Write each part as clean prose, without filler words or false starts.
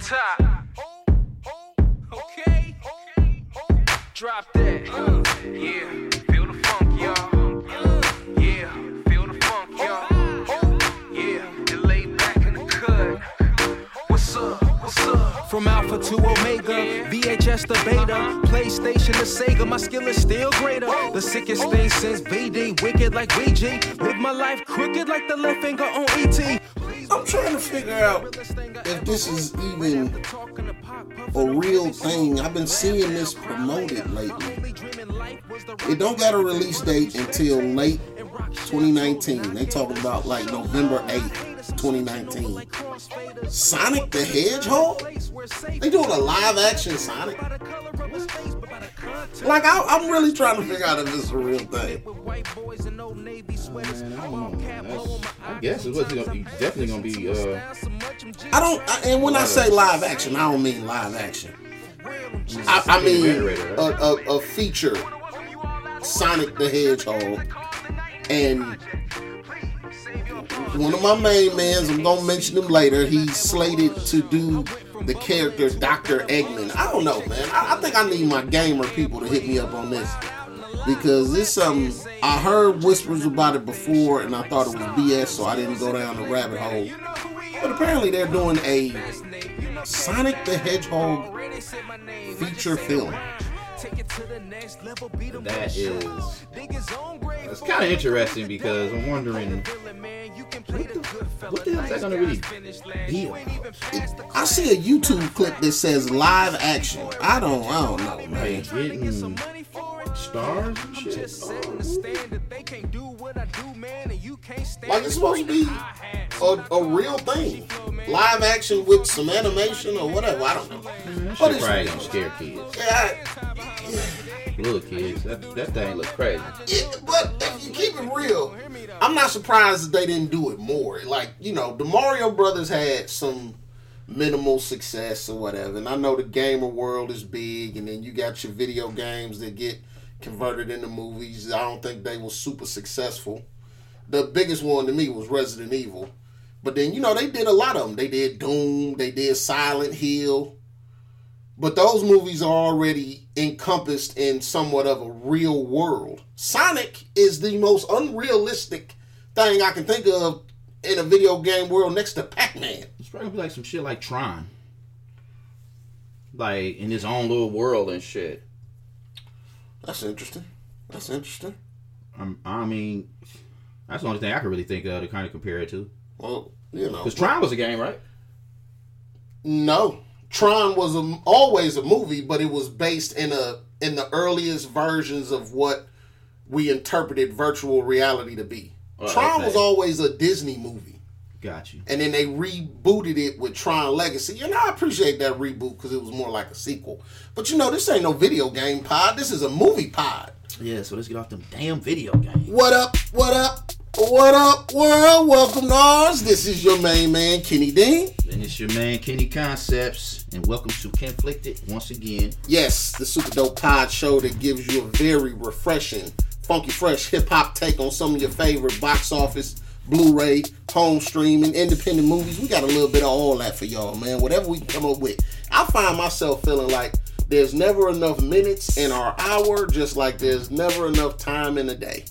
top. Okay. Drop that. Yeah. Feel the funk, y'all. Yeah. Feel the funk, y'all. Yeah. They lay back in the cut. What's up? What's up? From Alpha to Omega, VHS to Beta, PlayStation to Sega, my skill is still greater. The sickest thing since BD, wicked like VG. Live my life crooked like the left finger on ET. I'm trying to figure out if this is even a real thing. I've been seeing this promoted lately. It don't got a release date until late 2019. They talking about like November 8th, 2019. Sonic the Hedgehog? They doing a live action Sonic? Like, I'm really trying to figure out if this is a real thing. I guess it's definitely going to be... And when I say live action, I don't mean live action. I mean a feature, Sonic the Hedgehog, and... One of my main mans, I'm going to mention him later, he's slated to do the character Dr. Eggman. I don't know, man. I think I need my gamer people to hit me up on this. Because this something, I heard whispers about it before, and I thought it was BS, so I didn't go down the rabbit hole. But apparently they're doing a Sonic the Hedgehog feature film. That's kind of interesting because I'm wondering what the hell is that going to really be about? I see a YouTube clip that says live action. I don't know, man. Getting stars and shit. Like it's supposed to be a real thing. Live action with some animation or whatever. I don't know. But it's probably gonna scare kids. Yeah. Little kids, that thing look crazy. Yeah, but if you keep it real, I'm not surprised that they didn't do it more. Like, you know, the Mario Brothers had some minimal success or whatever, and I know the gamer world is big, and then you got your video games that get converted into movies. I don't think they were super successful. The biggest one to me was Resident Evil. But then, you know, they did a lot of them. They did Doom, they did Silent Hill. But those movies are already encompassed in somewhat of a real world. Sonic is the most unrealistic thing I can think of in a video game world next to Pac-Man. It's probably like some shit like Tron. Like, in his own little world and shit. That's interesting. I mean, that's the only thing I can really think of to kind of compare it to. Well, you know. Because Tron was a game, right? No. Tron was always a movie, but it was based in the earliest versions of what we interpreted virtual reality to be. Tron was always a Disney movie. Got you. And then they rebooted it with Tron Legacy. And I appreciate that reboot because it was more like a sequel. But you know, this ain't no video game pod. This is a movie pod. Yeah, so let's get off them damn video games. What up, world? Welcome to ours. This is your main man, Kenny Dean. And it's your man, Kenny Concepts. And welcome to Conflicted once again. Yes, the Super Dope Pod show that gives you a very refreshing, funky, fresh hip-hop take on some of your favorite box office, Blu-ray, home streaming, independent movies. We got a little bit of all that for y'all, man. Whatever we can come up with. I find myself feeling like there's never enough minutes in our hour, just like there's never enough time in a day.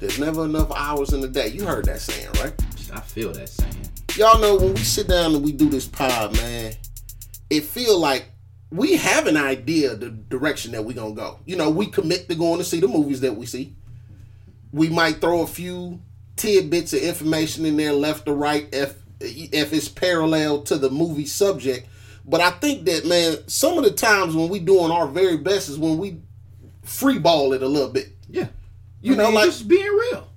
There's never enough hours in the day. You heard that saying, right? I feel that saying. Y'all know when we sit down and we do this pod, man, it feel like we have an idea the direction that we're going to go. You know, we commit to going to see the movies that we see. We might throw a few tidbits of information in there left or right if it's parallel to the movie subject. But I think that, man, some of the times when we doing our very best is when we free ball it a little bit. Yeah. You know, like just being real,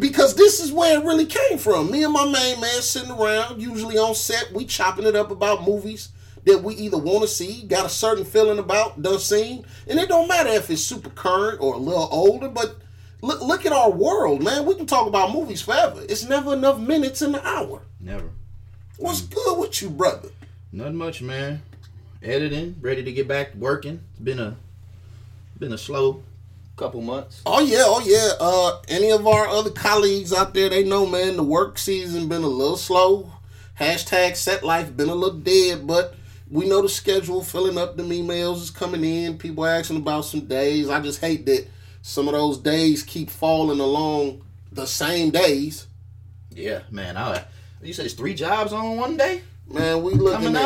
because this is where it really came from. Me and my main man sitting around, usually on set, we chopping it up about movies that we either want to see, got a certain feeling about, done seen, and it don't matter if it's super current or a little older. But look at our world, man. We can talk about movies forever. It's never enough minutes in the hour. Never. What's good with you, brother? Nothing much, man. Editing, ready to get back working. It's been a slow couple months. Oh yeah. Any of our other colleagues out there, they know, man, the work season been a little slow. #set life been a little dead, but We know the schedule filling up. The emails is coming in. People asking about some days. I just hate that some of those days keep falling along the same days. Yeah, man. You said it's 3 jobs on one day? Man, we looking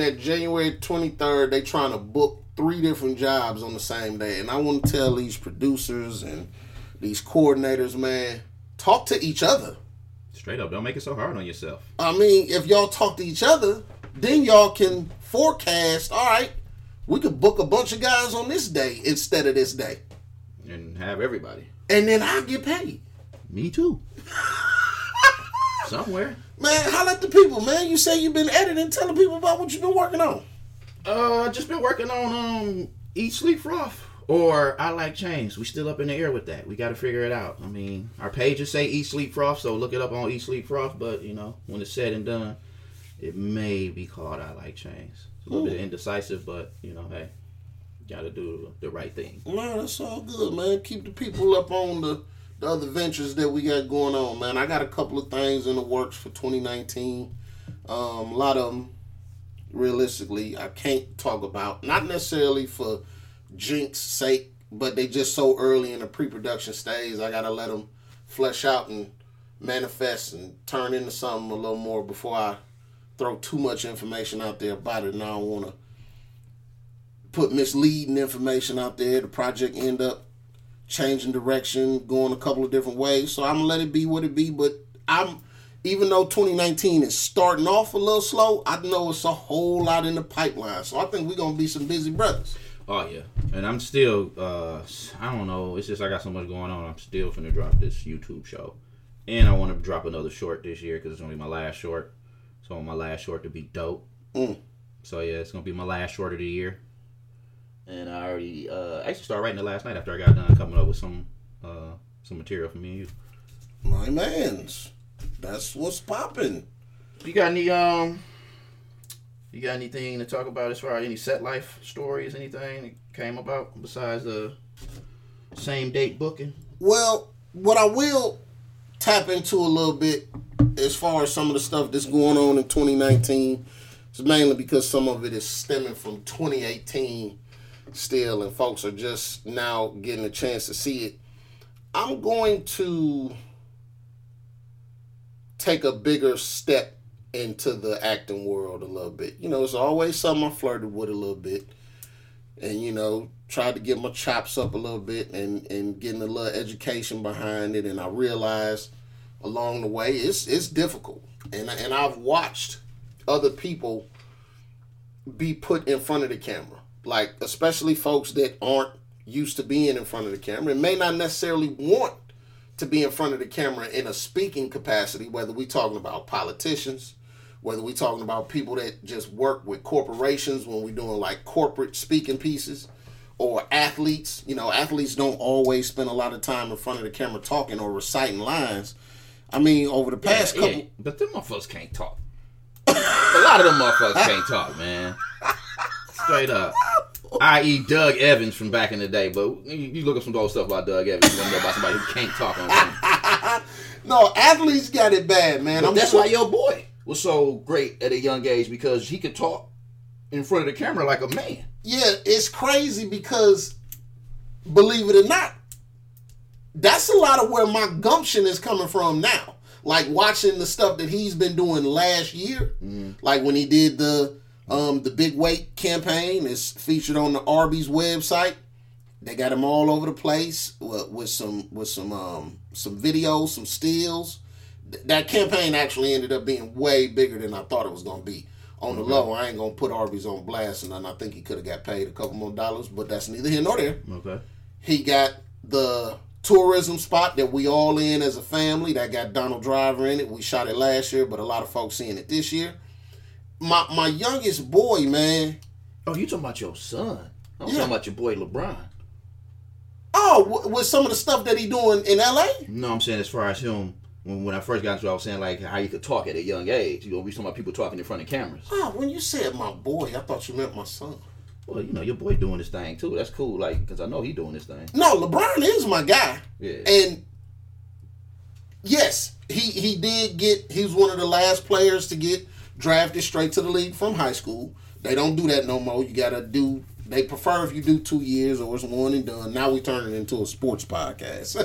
at January 23rd. They trying to book 3 different jobs on the same day. And I want to tell these producers and these coordinators, man, talk to each other. Straight up. Don't make it so hard on yourself. I mean, if y'all talk to each other, then y'all can forecast, all right, we could book a bunch of guys on this day instead of this day. And have everybody. And then I'll get paid. Me too. Somewhere. Man, holla at the people, man. You say you've been editing. Tell the people about what you've been working on. Just been working on Eat Sleep Froth or I Like Chains. We still up in the air with that. We got to figure it out. I mean, our pages say Eat Sleep Froth, so look it up on Eat Sleep Froth. But, you know, when it's said and done, it may be called I Like Chains. It's a little bit indecisive, but, you know, hey, you got to do the right thing. Man, that's all good, man. Keep the people up on the other ventures that we got going on, man. I got a couple of things in the works for 2019. A lot of them, realistically, I can't talk about. Not necessarily for jinx's sake, but they just so early in the pre-production stage. I got to let them flesh out and manifest and turn into something a little more before I throw too much information out there about it, and I don't want to put misleading information out there. The project end up changing direction, going a couple of different ways, so I'm going to let it be what it be, but even though 2019 is starting off a little slow, I know it's a whole lot in the pipeline, so I think we're going to be some busy brothers. Oh, yeah, and I'm still, I don't know, it's just I got so much going on, I'm still finna drop this YouTube show, and I want to drop another short this year, because it's going to be my last short. So my last short to be dope. So yeah, it's gonna be my last short of the year. And I already actually started writing it last night after I got done coming up with some material for me and you. My man's. That's what's poppin'. You got any anything to talk about as far as any set life stories, anything that came about besides the same date booking? Well, what I will tap into a little bit as far as some of the stuff that's going on in 2019, it's mainly because some of it is stemming from 2018 still, and folks are just now getting a chance to see it. I'm going to take a bigger step into the acting world a little bit. You know, it's always something I flirted with a little bit, and, you know, tried to get my chops up a little bit and getting a little education behind it, and I realized along the way, it's difficult, and I've watched other people be put in front of the camera, like especially folks that aren't used to being in front of the camera and may not necessarily want to be in front of the camera in a speaking capacity. Whether we talking about politicians, whether we talking about people that just work with corporations when we're doing like corporate speaking pieces, or athletes. You know, athletes don't always spend a lot of time in front of the camera talking or reciting lines. I mean, over the past couple... Yeah, but them motherfuckers can't talk. A lot of them motherfuckers can't talk, man. Straight up. I.e. Doug Evans from back in the day. But you look up some old stuff about Doug Evans, you want to know about somebody who can't talk on camera. No, athletes got it bad, man. That's why your boy was so great at a young age, because he could talk in front of the camera like a man. Yeah, it's crazy because, believe it or not, that's a lot of where my gumption is coming from now. Like watching the stuff that he's been doing last year, like when he did the big weight campaign. It's featured on the Arby's website. They got him all over the place with some videos, some stills. That campaign actually ended up being way bigger than I thought it was gonna be. On the low, I ain't gonna put Arby's on blast, and I think he could have got paid a couple more dollars, but that's neither here nor there. Okay, he got the tourism spot that we all in as a family that got Donald Driver in it. We shot it last year, but a lot of folks seeing it this year. My youngest boy, man. Oh, you talking about your son? I'm talking about your boy LeBron. Oh, with some of the stuff that he doing in LA? No, I'm saying as far as him, when I first got into it, I was saying like how you could talk at a young age. You know, we talking about people talking in front of cameras. Oh, when you said my boy, I thought you meant my son. Well, you know, your boy doing this thing, too. That's cool, like, because I know he doing this thing. No, LeBron is my guy. Yeah. And, yes, he was one of the last players to get drafted straight to the league from high school. They don't do that no more. You gotta do. They prefer if you do 2 years or it's one and done. Now we turn it into a sports podcast.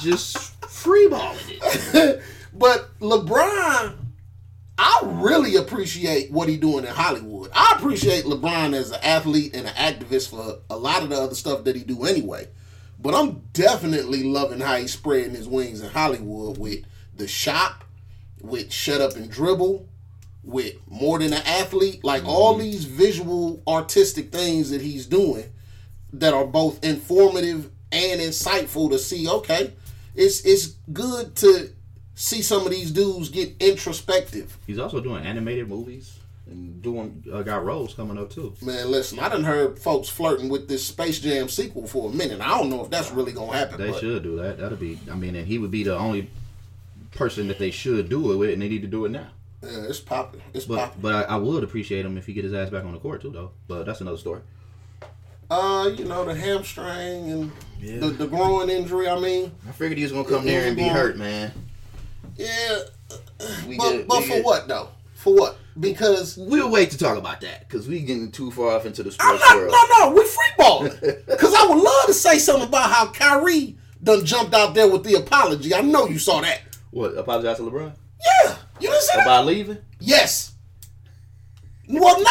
Just freeballing it. But LeBron, I really appreciate what he doing in Hollywood. I appreciate LeBron as an athlete and an activist for a lot of the other stuff that he do anyway. But I'm definitely loving how he's spreading his wings in Hollywood with The Shop, with Shut Up and Dribble, with More Than an Athlete. Like all these visual artistic things that he's doing that are both informative and insightful to see. Okay, it's good to see some of these dudes get introspective. He's also doing animated movies and doing got roles coming up too. Man, listen, I done heard folks flirting with this Space Jam sequel for a minute. I don't know if that's really gonna happen. They should do that. That'll be. I mean, and he would be the only person that they should do it with, and they need to do it now. Yeah, it's popping. But I would appreciate him if he get his ass back on the court too, though. But that's another story. You know, the hamstring and the groin injury. I mean, I figured he was gonna come there and be hurt, man. Yeah, but for what though? For what? Because we'll wait to talk about that because we getting too far off into the sports world. No, we freeballing. Because I would love to say something about how Kyrie done jumped out there with the apology. I know you saw that. What, apologize to LeBron? Yeah, you didn't see that about leaving. Yes. Well, no.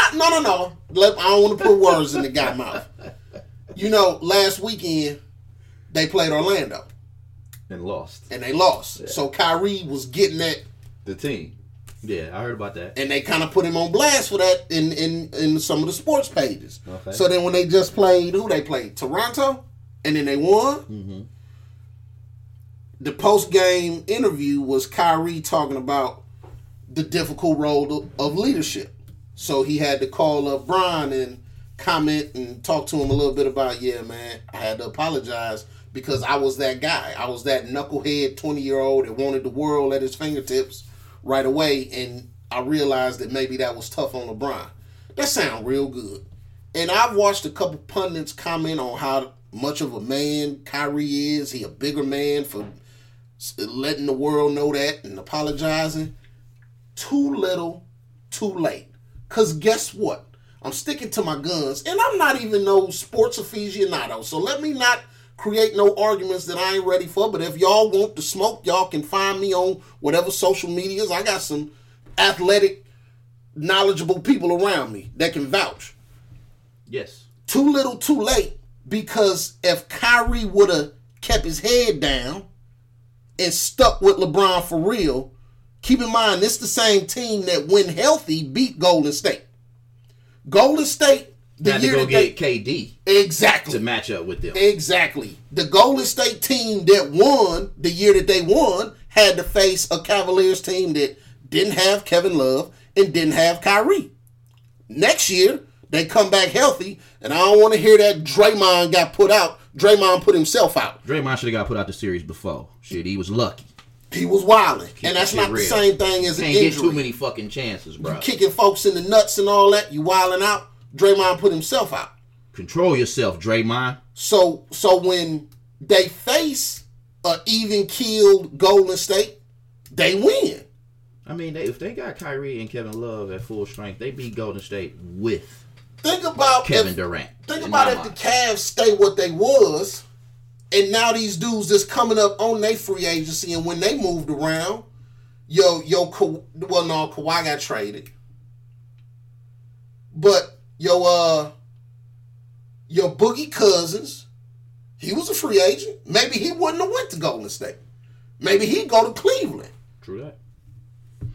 I don't want to put words in the guy's mouth. You know, last weekend they played Orlando. And they lost. Yeah. So Kyrie was getting at the team. Yeah, I heard about that. And they kind of put him on blast for that in some of the sports pages. Okay. So then when they just played, who they played? Toronto? And then they won? Mm-hmm. The post-game interview was Kyrie talking about the difficult role of leadership. So he had to call up Bron and comment and talk to him a little bit about, yeah, man, I had to apologize. Because I was that guy. I was that knucklehead 20-year-old that wanted the world at his fingertips right away. And I realized that maybe that was tough on LeBron. That sounds real good. And I've watched a couple pundits comment on how much of a man Kyrie is. He a bigger man for letting the world know that and apologizing. Too little, too late. Because guess what? I'm sticking to my guns. And I'm not even no sports aficionado. So let me not create no arguments that I ain't ready for, but if y'all want to smoke, y'all can find me on whatever social medias. I got some athletic, knowledgeable people around me that can vouch. Yes. Too little, too late, because if Kyrie would have kept his head down and stuck with LeBron for real, keep in mind, this the same team that, when healthy, beat Golden State. Golden State had to go get KD exactly to match up with them. Exactly. The Golden State team that won the year that they won had to face a Cavaliers team that didn't have Kevin Love and didn't have Kyrie. Next year, they come back healthy, and I don't want to hear that Draymond got put out. Draymond put himself out. Draymond should have got put out the series before. Shit, he was lucky. He was wilding. And that's not the same thing as an injury. You can't get too many fucking chances, bro. You kicking folks in the nuts and all that, you wilding out. Draymond put himself out. Control yourself, Draymond. So when they face an even-keeled Golden State, they win. I mean, if they got Kyrie and Kevin Love at full strength, they beat Golden State with Kevin Durant. Think about if the Cavs stay what they was, and now these dudes that's coming up on their free agency, and when they moved around, Kawhi got traded. But your Boogie Cousins, he was a free agent. Maybe he wouldn't have went to Golden State. Maybe he'd go to Cleveland. True that.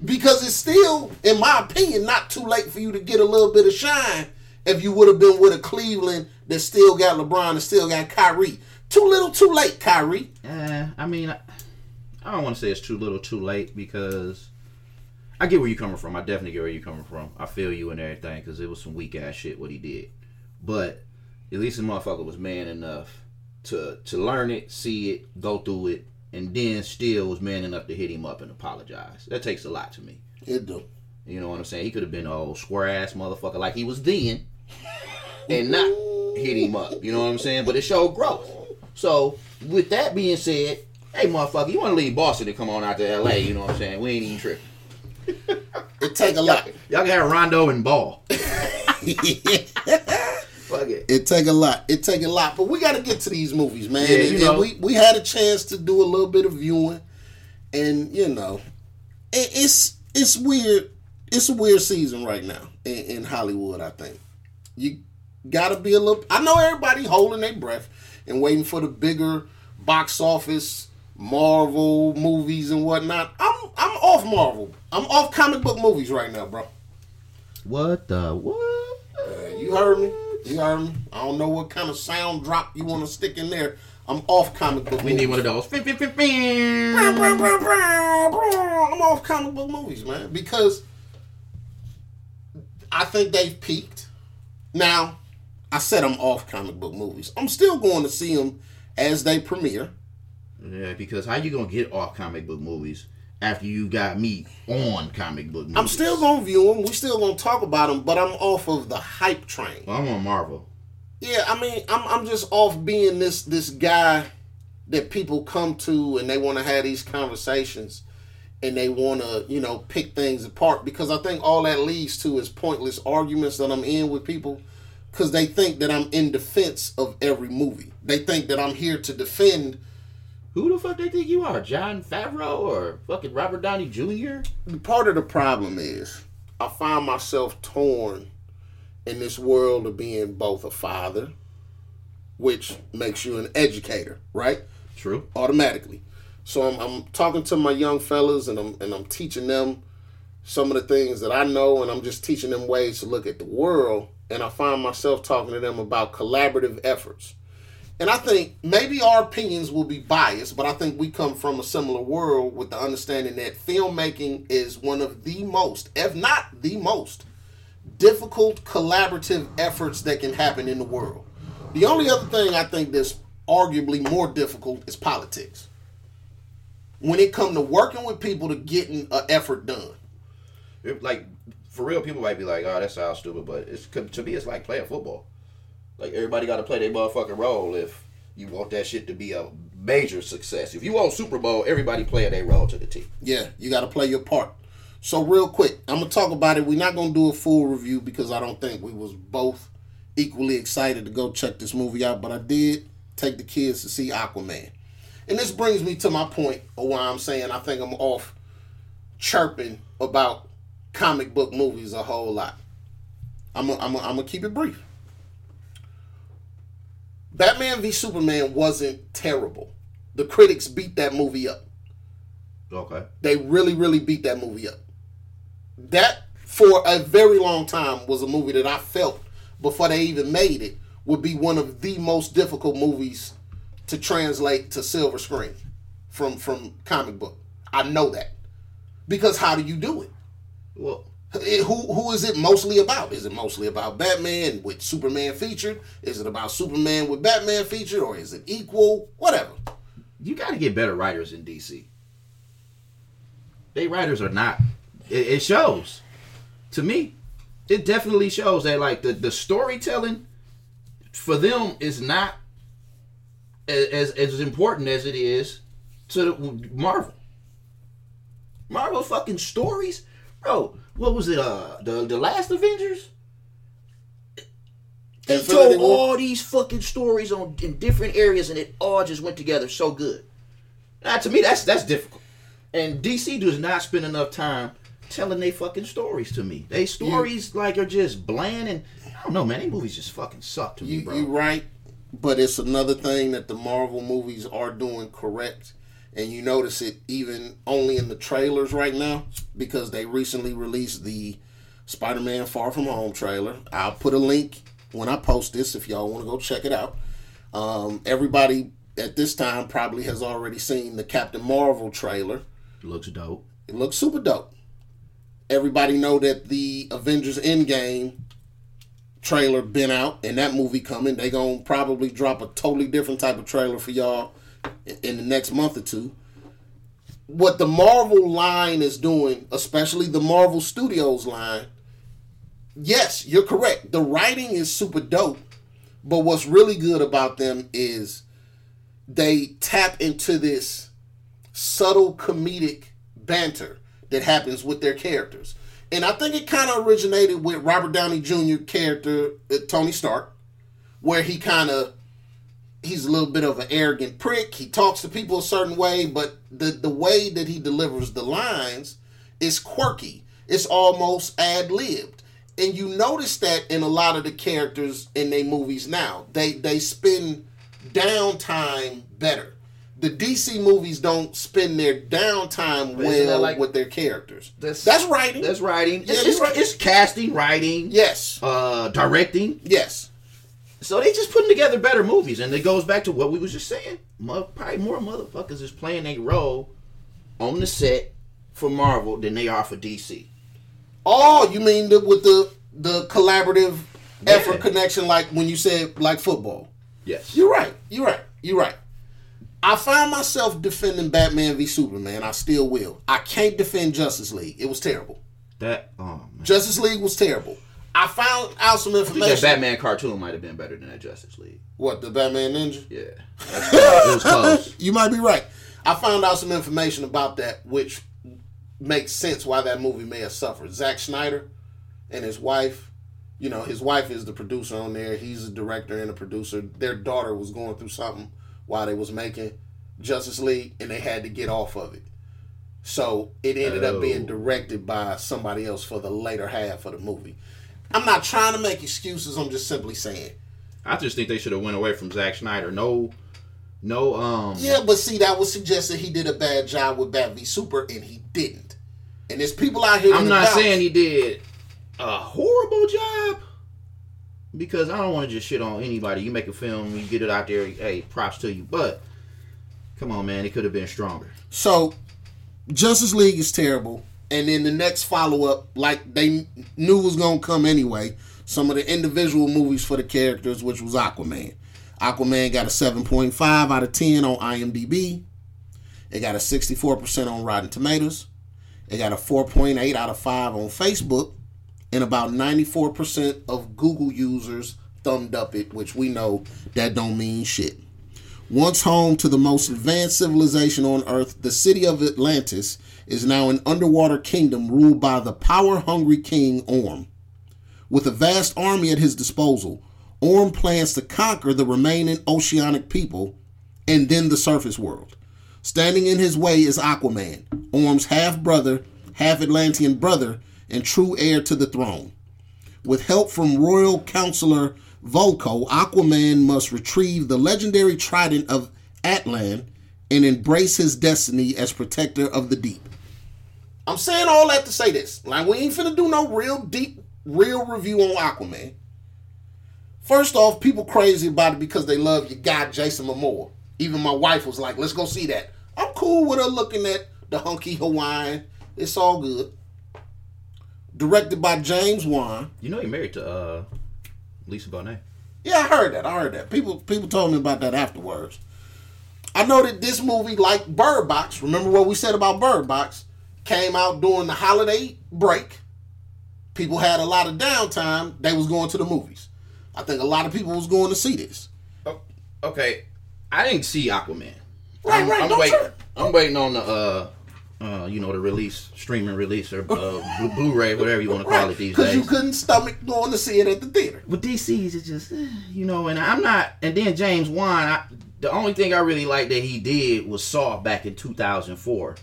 Because it's still, in my opinion, not too late for you to get a little bit of shine if you would have been with a Cleveland that still got LeBron and still got Kyrie. Too little, too late, Kyrie. I mean, I don't want to say it's too little, too late because I get where you're coming from. I definitely get where you're coming from. I feel you and everything because it was some weak-ass shit what he did. But at least the motherfucker was man enough to learn it, see it, go through it, and then still was man enough to hit him up and apologize. That takes a lot to me. It do. You know what I'm saying? He could have been an old square-ass motherfucker like he was then and not hit him up. You know what I'm saying? But it showed growth. So with that being said, hey, motherfucker, you want to leave Boston to come on out to L.A., you know what I'm saying? We ain't even tripping. It take a lot. Y'all got Rondo and Ball. Fuck it. It take a lot. It take a lot. But we got to get to these movies, man. Yeah, and we had a chance to do a little bit of viewing. And, you know, it's weird. It's a weird season right now in Hollywood, I think. You got to be a little... I know everybody holding their breath and waiting for the bigger box office Marvel movies and whatnot. I'm off Marvel. I'm off comic book movies right now, bro. What the what? You heard me. You heard me. I don't know what kind of sound drop you want to stick in there. I'm off comic book movies. We need one of those. I'm off comic book movies, man, because I think they've peaked. Now, I said I'm off comic book movies. I'm still going to see them as they premiere. Yeah, because how you going to get off comic book movies after you got me on comic book movies? I'm still going to view them. We're still going to talk about them, but I'm off of the hype train. Well, I'm on Marvel. Yeah, I mean, I'm just off being this guy that people come to and they want to have these conversations and they want to, you know, pick things apart, because I think all that leads to is pointless arguments that I'm in with people, because they think that I'm in defense of every movie. They think that I'm here to defend. Who the fuck they think you are, John Favreau or fucking Robert Downey Jr.? Part of the problem is I find myself torn in this world of being both a father, which makes you an educator, right? True. Automatically. So I'm talking to my young fellas and I'm teaching them some of the things that I know, and I'm just teaching them ways to look at the world, and I find myself talking to them about collaborative efforts. And I think maybe our opinions will be biased, but I think we come from a similar world with the understanding that filmmaking is one of the most, if not the most, difficult collaborative efforts that can happen in the world. The only other thing I think that's arguably more difficult is politics. When it comes to working with people to getting an effort done. Like, for real, people might be like, oh, that sounds stupid, but it's, to me, it's like playing football. Like, everybody got to play their motherfucking role if you want that shit to be a major success. If you want Super Bowl, everybody playing their role to the team. Yeah, you got to play your part. So, real quick, I'm going to talk about it. We're not going to do a full review because I don't think we was both equally excited to go check this movie out, but I did take the kids to see Aquaman. And this brings me to my point of why I'm saying I think I'm off chirping about comic book movies a whole lot. I'm gonna keep it brief. Batman v Superman wasn't terrible. The critics beat that movie up. Okay. They really, really beat that movie up. That, for a very long time, was a movie that I felt, before they even made it, would be one of the most difficult movies to translate to silver screen from comic book. I know that. Because how do you do it? Well, who is it mostly about? Is it mostly about Batman with Superman featured? Is it about Superman with Batman featured? Or is it equal? Whatever. You got to get better writers in DC. They writers are not. It shows. To me, it definitely shows that, like, the storytelling for them is not as important as it is to Marvel. Marvel fucking stories, bro. What was it? The last Avengers. They told all these fucking stories in different areas, and it all just went together so good. Now, to me, that's difficult. And DC does not spend enough time telling their fucking stories to me. They stories like are just bland, and I don't know, man. They movies just fucking suck to me, bro. You right. But it's another thing that the Marvel movies are doing correct. And you notice it even only in the trailers right now, because they recently released the Spider-Man Far From Home trailer. I'll put a link when I post this if y'all want to go check it out. Everybody at this time probably has already seen the Captain Marvel trailer. It looks dope. It looks super dope. Everybody know that the Avengers Endgame trailer been out, and that movie coming. They gonna probably drop a totally different type of trailer for y'all in the next month or two. What the Marvel line is doing, especially the Marvel Studios line, yes, you're correct. The writing is super dope, but what's really good about them is they tap into this subtle comedic banter that happens with their characters. And I think it kind of originated with Robert Downey Jr. character, Tony Stark, where he kind of, he's a little bit of an arrogant prick. He talks to people a certain way, but the way that he delivers the lines is quirky. It's almost ad-libbed. And you notice that in a lot of the characters in their movies now. They spend downtime better. The DC movies don't spend their downtime well with their characters. That's writing. That's writing. Yeah, it's casting, writing. Yes. Directing. Yes. So they just putting together better movies. And it goes back to what we was just saying. Probably more motherfuckers is playing a role on the set for Marvel than they are for DC. Oh, you mean with the collaborative effort connection, like when you said like football? Yes. You're right. I found myself defending Batman v Superman. I still will. I can't defend Justice League. It was terrible. Justice League was terrible. I found out some information. I think that Batman cartoon might have been better than that Justice League. What, the Batman Ninja? Yeah. It was close. You might be right. I found out some information about that, which makes sense why that movie may have suffered. Zack Snyder and his wife, his wife is the producer on there. He's a director and a producer. Their daughter was going through something while they was making Justice League, and they had to get off of it. So it ended up being directed by somebody else for the later half of the movie. I'm not trying to make excuses. I'm just simply saying. I just think they should have went away from Zack Snyder. Yeah, but see, that would suggest that he did a bad job with Batman v Super, and he didn't. And there's people out here. I'm not saying he did a horrible job, because I don't want to just shit on anybody. You make a film, you get it out there. Hey, props to you. But come on, man, it could have been stronger. So Justice League is terrible, and then the next follow up, like they knew was gonna come anyway. Some of the individual movies for the characters, which was Aquaman. Aquaman got a 7.5 out of 10 on IMDb. It got a 64% on Rotten Tomatoes. It got a 4.8 out of 5 on Facebook. And about 94% of Google users thumbed up it, which we know that don't mean shit. Once home to the most advanced civilization on Earth, the city of Atlantis is now an underwater kingdom ruled by the power-hungry King Orm. With a vast army at his disposal, Orm plans to conquer the remaining oceanic people and then the surface world. Standing in his way is Aquaman, Orm's half-brother, half-Atlantean brother, and true heir to the throne. With help from royal counselor Volko, Aquaman must retrieve the legendary trident of Atlan and embrace his destiny as protector of the deep. I'm saying all that to say this. Like, we ain't finna do no real review on Aquaman. First off, people crazy about it because they love your guy, Jason Momoa. Even my wife was like, let's go see that. I'm cool with her looking at the hunky Hawaiian. It's all good. Directed by James Wan. You know he married to Lisa Bonet. Yeah, I heard that. People told me about that afterwards. I know that this movie, like Bird Box, remember what we said about Bird Box, came out during the holiday break. People had a lot of downtime. They was going to the movies. I think a lot of people was going to see this. Oh, okay, I didn't see Aquaman. Right. I'm waiting on the the release, streaming release or Blu-ray, whatever you want to call it these days. Because you couldn't stomach going to see it at the theater. With DC's, it's just and I'm not. And then James Wan, the only thing I really liked that he did was Saw back in 2004.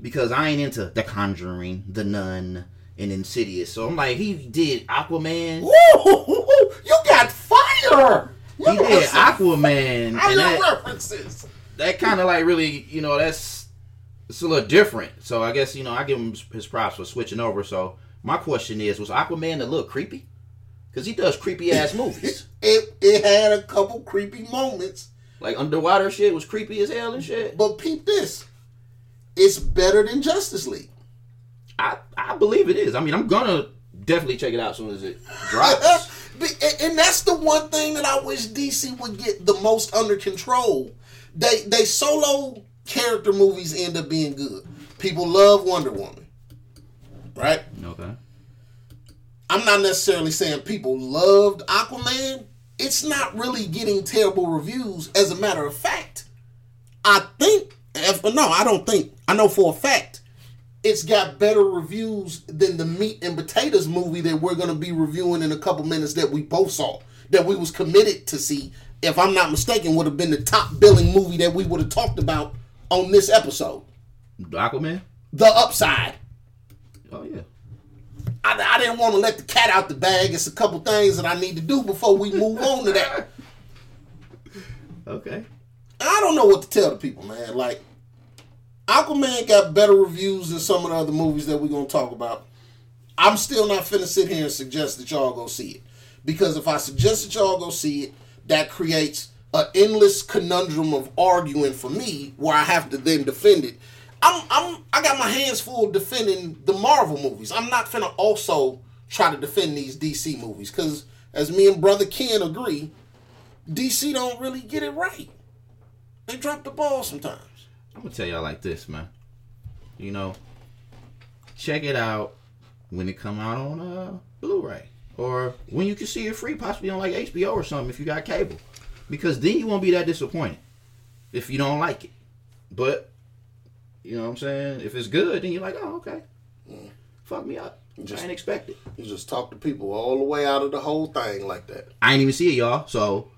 Because I ain't into The Conjuring, The Nun, and Insidious. So I'm like, he did Aquaman. Woo! You got fire! He did Aquaman. I love references. That kind of like really, it's a little different. So I guess, I give him his props for switching over. So my question is, was Aquaman a little creepy? Because he does creepy ass movies. It had a couple creepy moments. Like underwater shit was creepy as hell and shit. But peep this. It's better than Justice League. I believe it is. I mean, I'm going to definitely check it out as soon as it drops. And that's the one thing that I wish DC would get the most under control. They solo character movies end up being good. People love Wonder Woman. Right? Okay. I'm not necessarily saying people loved Aquaman. It's not really getting terrible reviews. As a matter of fact, I know for a fact, it's got better reviews than the meat and potatoes movie that we're going to be reviewing in a couple minutes that we both saw, that we was committed to see, if I'm not mistaken, would have been the top billing movie that we would have talked about on this episode. Aquaman? The Upside. Oh, yeah. I didn't want to let the cat out the bag. It's a couple things that I need to do before we move on to that. Okay. I don't know what to tell the people, man. Like, Aquaman got better reviews than some of the other movies that we're going to talk about. I'm still not finna sit here and suggest that y'all go see it. Because if I suggest that y'all go see it, that creates an endless conundrum of arguing for me where I have to then defend it. I got my hands full defending the Marvel movies. I'm not finna also try to defend these DC movies. Because as me and Brother Ken agree, DC don't really get it right. They drop the ball sometimes. I'm gonna tell y'all like this, man. You know, check it out when it come out on Blu-ray, or when you can see it free, possibly on like HBO or something if you got cable, because then you won't be that disappointed if you don't like it. But you know what I'm saying? If it's good, then you're like, oh, okay. Mm. Fuck me up. I ain't expect it. You just talk to people all the way out of the whole thing like that. I ain't even see it, y'all. So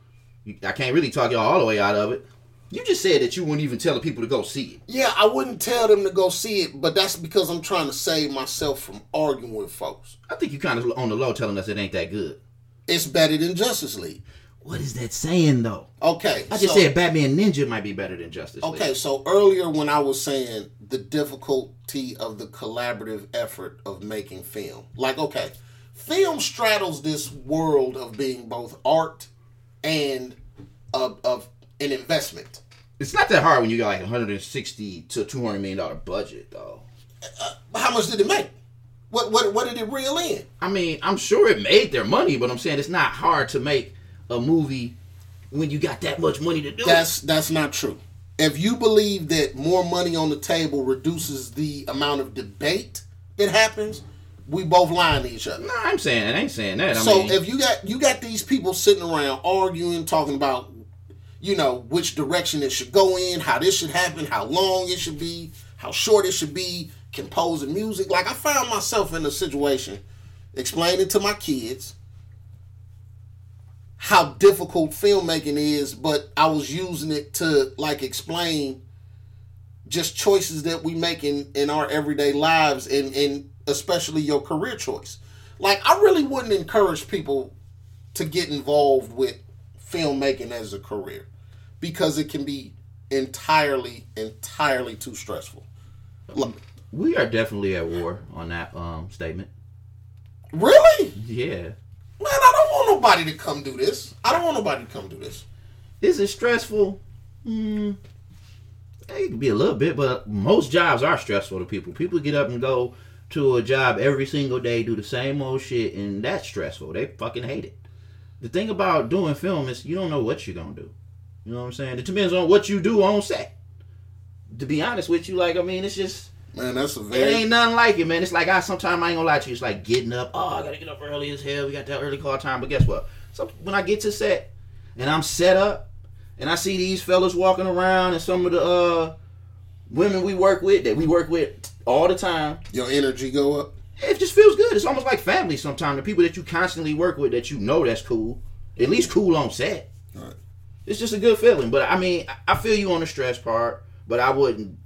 I can't really talk y'all all the way out of it. You just said that you wouldn't even tell the people to go see it. Yeah, I wouldn't tell them to go see it, but that's because I'm trying to save myself from arguing with folks. I think you kind of on the low telling us it ain't that good. It's better than Justice League. What is that saying, though? Okay. I just said Batman Ninja might be better than Justice League. Okay, so earlier when I was saying the difficulty of the collaborative effort of making film. Like, okay, film straddles this world of being both art and of an investment. It's not that hard when you got like $160 to $200 million budget, though. How much did it make? What did it reel in? I mean, I'm sure it made their money, but I'm saying it's not hard to make a movie when you got that much money to do. That's not true. If you believe that more money on the table reduces the amount of debate that happens, we both lying to each other. No, I'm saying it ain't saying that. I mean, if you got these people sitting around arguing, talking about, you know, which direction it should go in, how this should happen, how long it should be, how short it should be, composing music. Like, I found myself in a situation explaining to my kids how difficult filmmaking is, but I was using it to, like, explain just choices that we make in our everyday lives and especially your career choice. Like, I really wouldn't encourage people to get involved with filmmaking as a career, because it can be entirely too stressful. Look, we are definitely at war on that statement. Really? Yeah. Man, I don't want nobody to come do this. Is it stressful? It can be a little bit, but most jobs are stressful to people. People get up and go to a job every single day, do the same old shit, and that's stressful. They fucking hate it. The thing about doing film is you don't know what you're going to do. You know what I'm saying? It depends on what you do on set. To be honest with you, like, I mean, it's just... Man, that's a very... It ain't nothing like it, man. It's like, sometimes I ain't going to lie to you. It's like getting up. Oh, I got to get up early as hell. We got that early call time. But guess what? So when I get to set and I'm set up and I see these fellas walking around and some of the women we work with all the time. Your energy go up. It just feels good. It's almost like family sometimes. The people that you constantly work with that you know that's cool, at least cool on set. All right. It's just a good feeling. But, I mean, I feel you on the stress part, but I wouldn't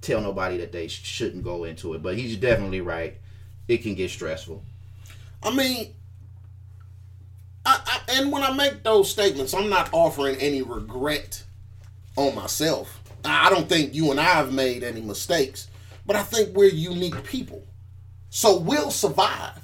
tell nobody that they shouldn't go into it. But he's definitely right. It can get stressful. I mean, and when I make those statements, I'm not offering any regret on myself. I don't think you and I have made any mistakes, but I think we're unique people. So we'll survive.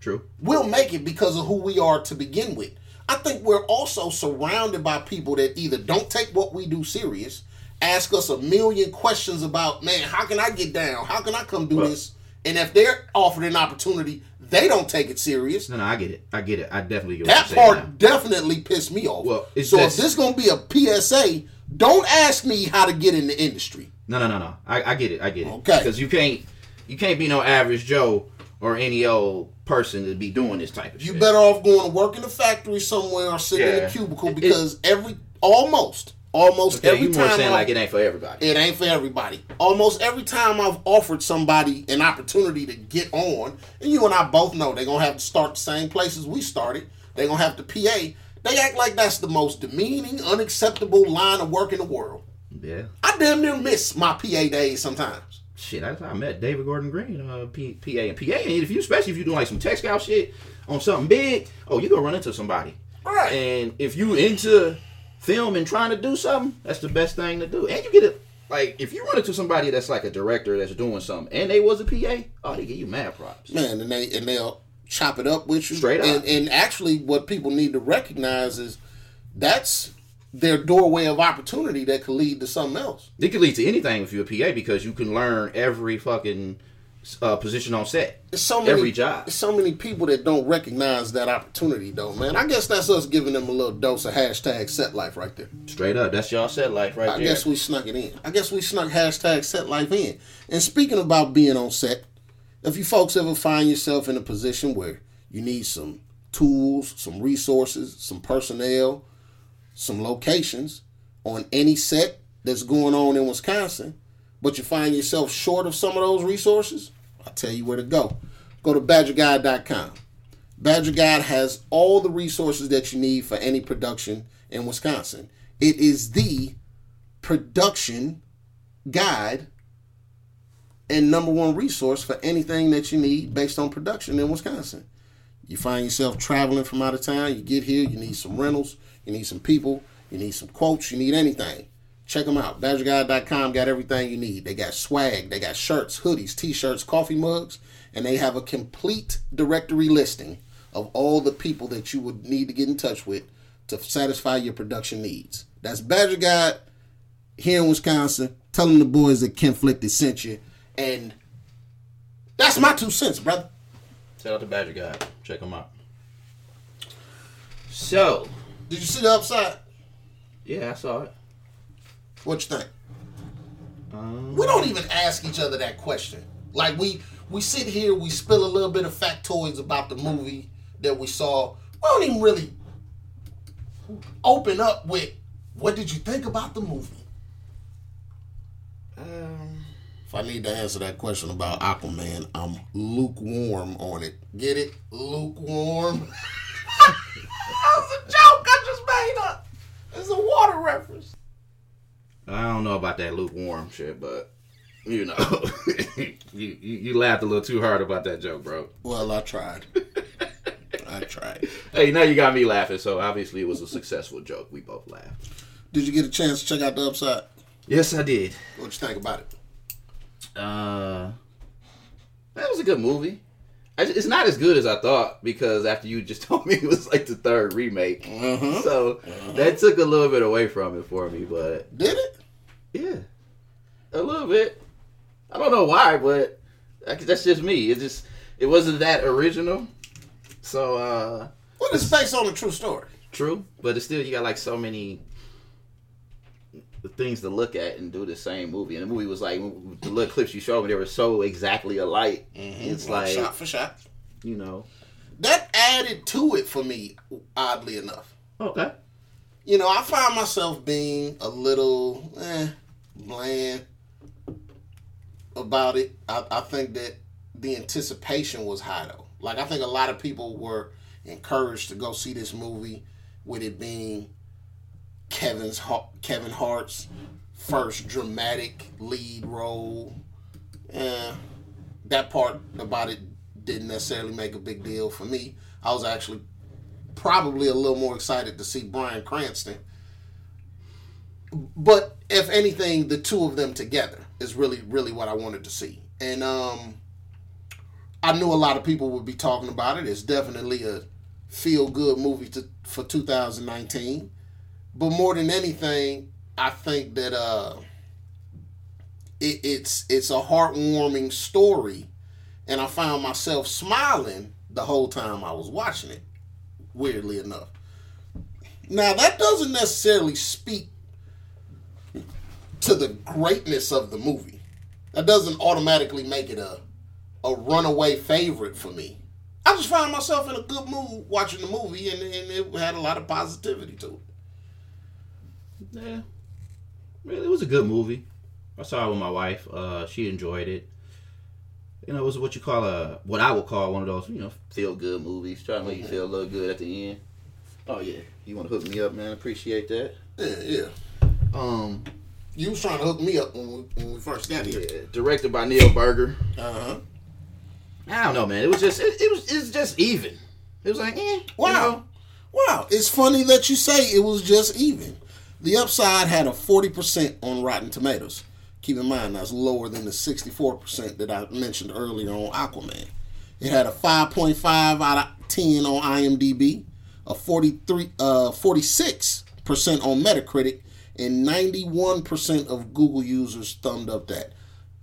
True. We'll make it because of who we are to begin with. I think we're also surrounded by people that either don't take what we do serious, ask us a million questions about, man, how can I get down? How can I come do this? And if they're offered an opportunity, they don't take it serious. No, I get it. I definitely get that what you're saying. That part definitely pissed me off. Well, so if this is going to be a PSA, don't ask me how to get in the industry. No. I get it. Okay. Because you can't be no average Joe or any old person to be doing this type of shit. You better off going to work in a factory somewhere or sitting in a cubicle because almost It ain't for everybody. It ain't for everybody. Almost every time I've offered somebody an opportunity to get on, and you and I both know they're going to have to start the same places we started. They're going to have to PA. They act like that's the most demeaning, unacceptable line of work in the world. Yeah. I damn near miss my PA days sometimes. Shit, that's how I met David Gordon Green, PA. And PA, if you, especially if you're doing like some tech scout shit on something big, oh, you're going to run into somebody. Right. And if you into film and trying to do something, that's the best thing to do. And you get it, like, if you run into somebody that's like a director that's doing something and they was a PA, oh, they give you mad props. Man, and they'll chop it up with you. Straight up. And actually what people need to recognize is that's their doorway of opportunity that could lead to something else. It could lead to anything if you're a PA because you can learn every fucking position on set. Every job. There's so many people that don't recognize that opportunity, though, man. I guess that's us giving them a little dose of hashtag set life right there. Straight up. That's y'all set life right there. I guess we snuck it in. I guess we snuck hashtag set life in. And speaking about being on set, if you folks ever find yourself in a position where you need some tools, some resources, some personnel, some locations on any set that's going on in Wisconsin, but you find yourself short of some of those resources, I'll tell you where to go. Go to BadgerGuide.com. Badger Guide has all the resources that you need for any production in Wisconsin. It is the production guide and number one resource for anything that you need based on production in Wisconsin. You find yourself traveling from out of town, you get here, you need some rentals, you need some people, you need some quotes, you need anything. Check them out. BadgerGuide.com got everything you need. They got swag. They got shirts, hoodies, T-shirts, coffee mugs. And they have a complete directory listing of all the people that you would need to get in touch with to satisfy your production needs. That's Badger Guide here in Wisconsin. Tell them the boys that Ken Flick that sent you. And that's my 2 cents, brother. Shout out to Badger Guide. Check them out. So, did you see The Upside? Yeah, I saw it. What you think? We don't even ask each other that question. Like, we sit here, we spill a little bit of factoids about the movie that we saw. We don't even really open up with, what did you think about the movie? If I need to answer that question about Aquaman, I'm lukewarm on it. Get it? Lukewarm. That was a joke I just made up. It's a water reference. I don't know about that lukewarm shit, but, you know, you laughed a little too hard about that joke, bro. Well, I tried. Hey, now you got me laughing, so obviously it was a successful joke. We both laughed. Did you get a chance to check out The Upside? Yes, I did. What'd you think about it? That was a good movie. It's not as good as I thought because after you just told me it was like the third remake. Mm-hmm. So that took a little bit away from it for me. But did it? Yeah. A little bit. I don't know why, but that's just me. It wasn't that original. So, well, it's based on a true story. True. But it's still, you got like so many things to look at and do the same movie. And the movie was like, the little clips you showed me, they were so exactly alike. Mm-hmm. It's like shot for shot. You know. That added to it for me, oddly enough. Okay. You know, I find myself being a little bland about it. I think that the anticipation was high, though. Like, I think a lot of people were encouraged to go see this movie with it being Kevin Hart's first dramatic lead role. That part about it didn't necessarily make a big deal for me. I was actually probably a little more excited to see Bryan Cranston. But if anything, the two of them together is really, really what I wanted to see. And I knew a lot of people would be talking about it. It's definitely a feel-good movie for 2019. But more than anything, I think that it's a heartwarming story, and I found myself smiling the whole time I was watching it, weirdly enough. Now, that doesn't necessarily speak to the greatness of the movie. That doesn't automatically make it a runaway favorite for me. I just found myself in a good mood watching the movie, and it had a lot of positivity to it. Yeah, It was a good movie. I saw it with my wife. She enjoyed it. You know, it was what I would call one of those, feel good movies. Trying to make you feel a little good at the end. Oh yeah. You want to hook me up, man? Appreciate that. Yeah. You was trying to hook me up when we first got here. Yeah. Directed by Neil Berger. I don't know, man. It's just even. It was like, wow. It's funny that you say it was just even. The Upside had a 40% on Rotten Tomatoes. Keep in mind, that's lower than the 64% that I mentioned earlier on Aquaman. It had a 5.5 out of 10 on IMDb, a 46% on Metacritic, and 91% of Google users thumbed up that.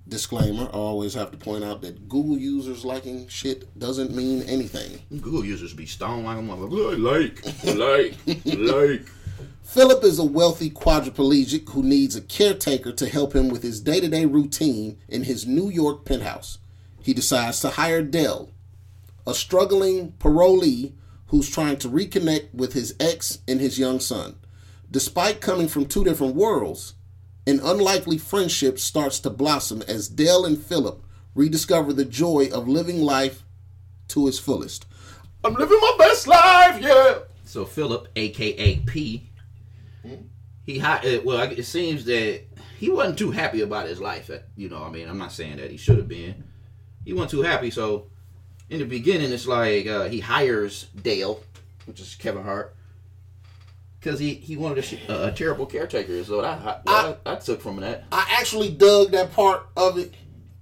Disclaimer, I always have to point out that Google users liking shit doesn't mean anything. Google users be stoned like I'm like. Philip is a wealthy quadriplegic who needs a caretaker to help him with his day-to-day routine in his New York penthouse. He decides to hire Dale, a struggling parolee who's trying to reconnect with his ex and his young son. Despite coming from two different worlds, an unlikely friendship starts to blossom as Dale and Philip rediscover the joy of living life to its fullest. I'm living my best life, yeah! So Philip, a.k.a. P, it seems that he wasn't too happy about his life. I'm not saying that he should have been. He wasn't too happy, so in the beginning, it's like he hires Dale, which is Kevin Hart, because he wanted a terrible caretaker is what I took from that. I actually dug that part of it,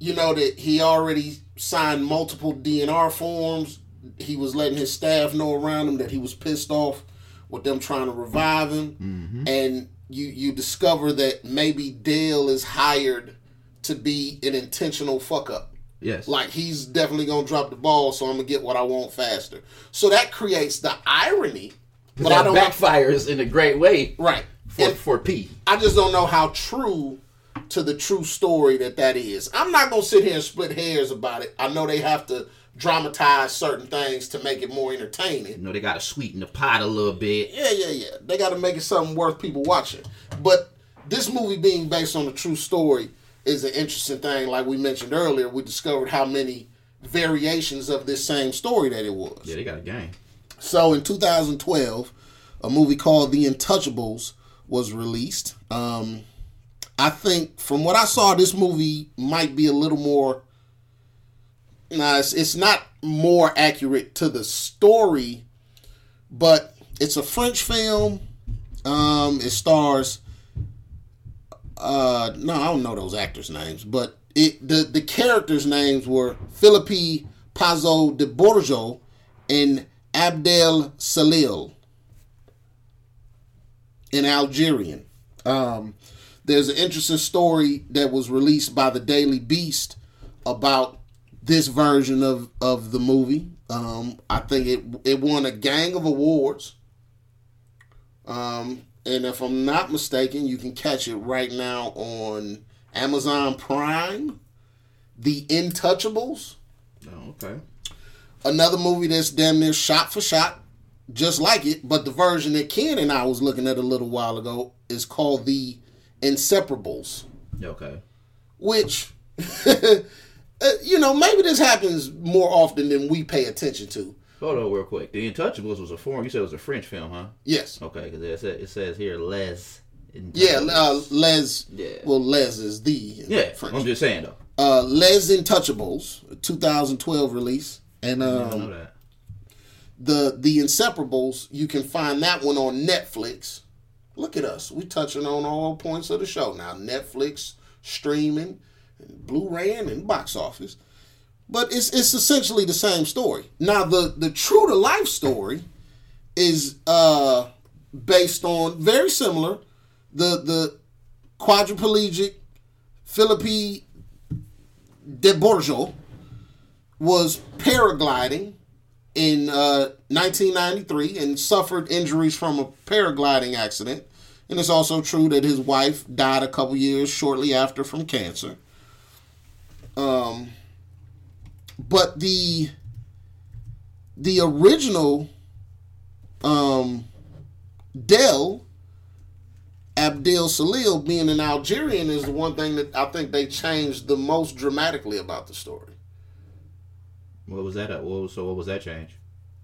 that he already signed multiple DNR forms. He was letting his staff know around him that he was pissed off with them trying to revive him. Mm-hmm. And you discover that maybe Dale is hired to be an intentional fuck-up. Yes. Like, he's definitely going to drop the ball, so I'm going to get what I want faster. So that creates the irony. But that backfires in a great way, right? For P, I just don't know how true to the true story that is. I'm not gonna sit here and split hairs about it. I know they have to dramatize certain things to make it more entertaining. They gotta sweeten the pot a little bit. Yeah. They gotta make it something worth people watching. But this movie being based on a true story is an interesting thing. Like we mentioned earlier, we discovered how many variations of this same story that it was. Yeah, they got a game. So in 2012, a movie called The Intouchables was released. I think from what I saw, this movie might be a little more... it's not more accurate to the story, but it's a French film. It stars... I don't know those actors' names, but the characters' names were Philippe Pozzo di Borgo and Abdel Salil, an Algerian. There's an interesting story that was released by the Daily Beast about this version of the movie. I think it won a gang of awards. And if I'm not mistaken, you can catch it right now on Amazon Prime, The Intouchables. Oh, okay. Another movie that's damn near shot for shot, just like it, but the version that Ken and I was looking at a little while ago is called The Inseparables. Okay. Which, maybe this happens more often than we pay attention to. Hold on real quick. The Intouchables was you said it was a French film, huh? Yes. Okay, because it says here, Les Intouchables. Yeah, Les. Yeah. Well, Les is the French. I'm just saying, though. Les Intouchables, a 2012 release. And the Inseparables, you can find that one on Netflix. Look at us. We touching on all points of the show now. Netflix, streaming, and Blu-ray, and box office. But it's essentially the same story. Now, the true-to-life story is based on, very similar, the quadriplegic Philippe de Borgo was paragliding in 1993 and suffered injuries from a paragliding accident. And it's also true that his wife died a couple years shortly after from cancer. But the original Dell, Abdel Salil being an Algerian is the one thing that I think they changed the most dramatically about the story. What was that? What was that change?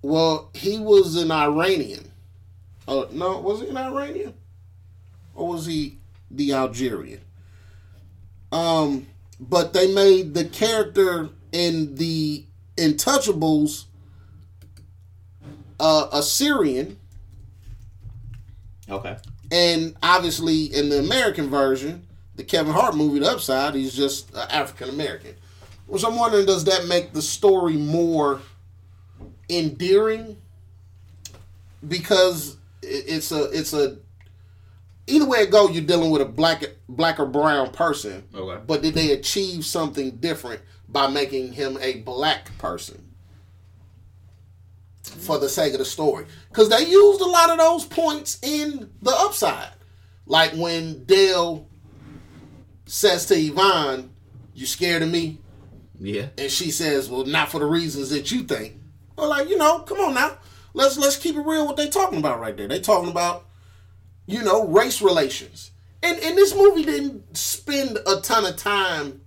Well, he was an Iranian. No, was he an Iranian? Or was he the Algerian? But they made the character in The Intouchables a Syrian. Okay. And obviously in the American version, the Kevin Hart movie, The Upside, he's just African American. Which I'm wondering, does that make the story more endearing? Because it's a either way it go, you're dealing with a black or brown person. Okay. But did they achieve something different by making him a black person for the sake of the story? Because they used a lot of those points in The Upside. Like when Dale says to Yvonne, "You scared of me?" Yeah. And she says, "Well, not for the reasons that you think." Well, like, come on now. Let's keep it real what they talking about right there. They talking about, race relations. And this movie didn't spend a ton of time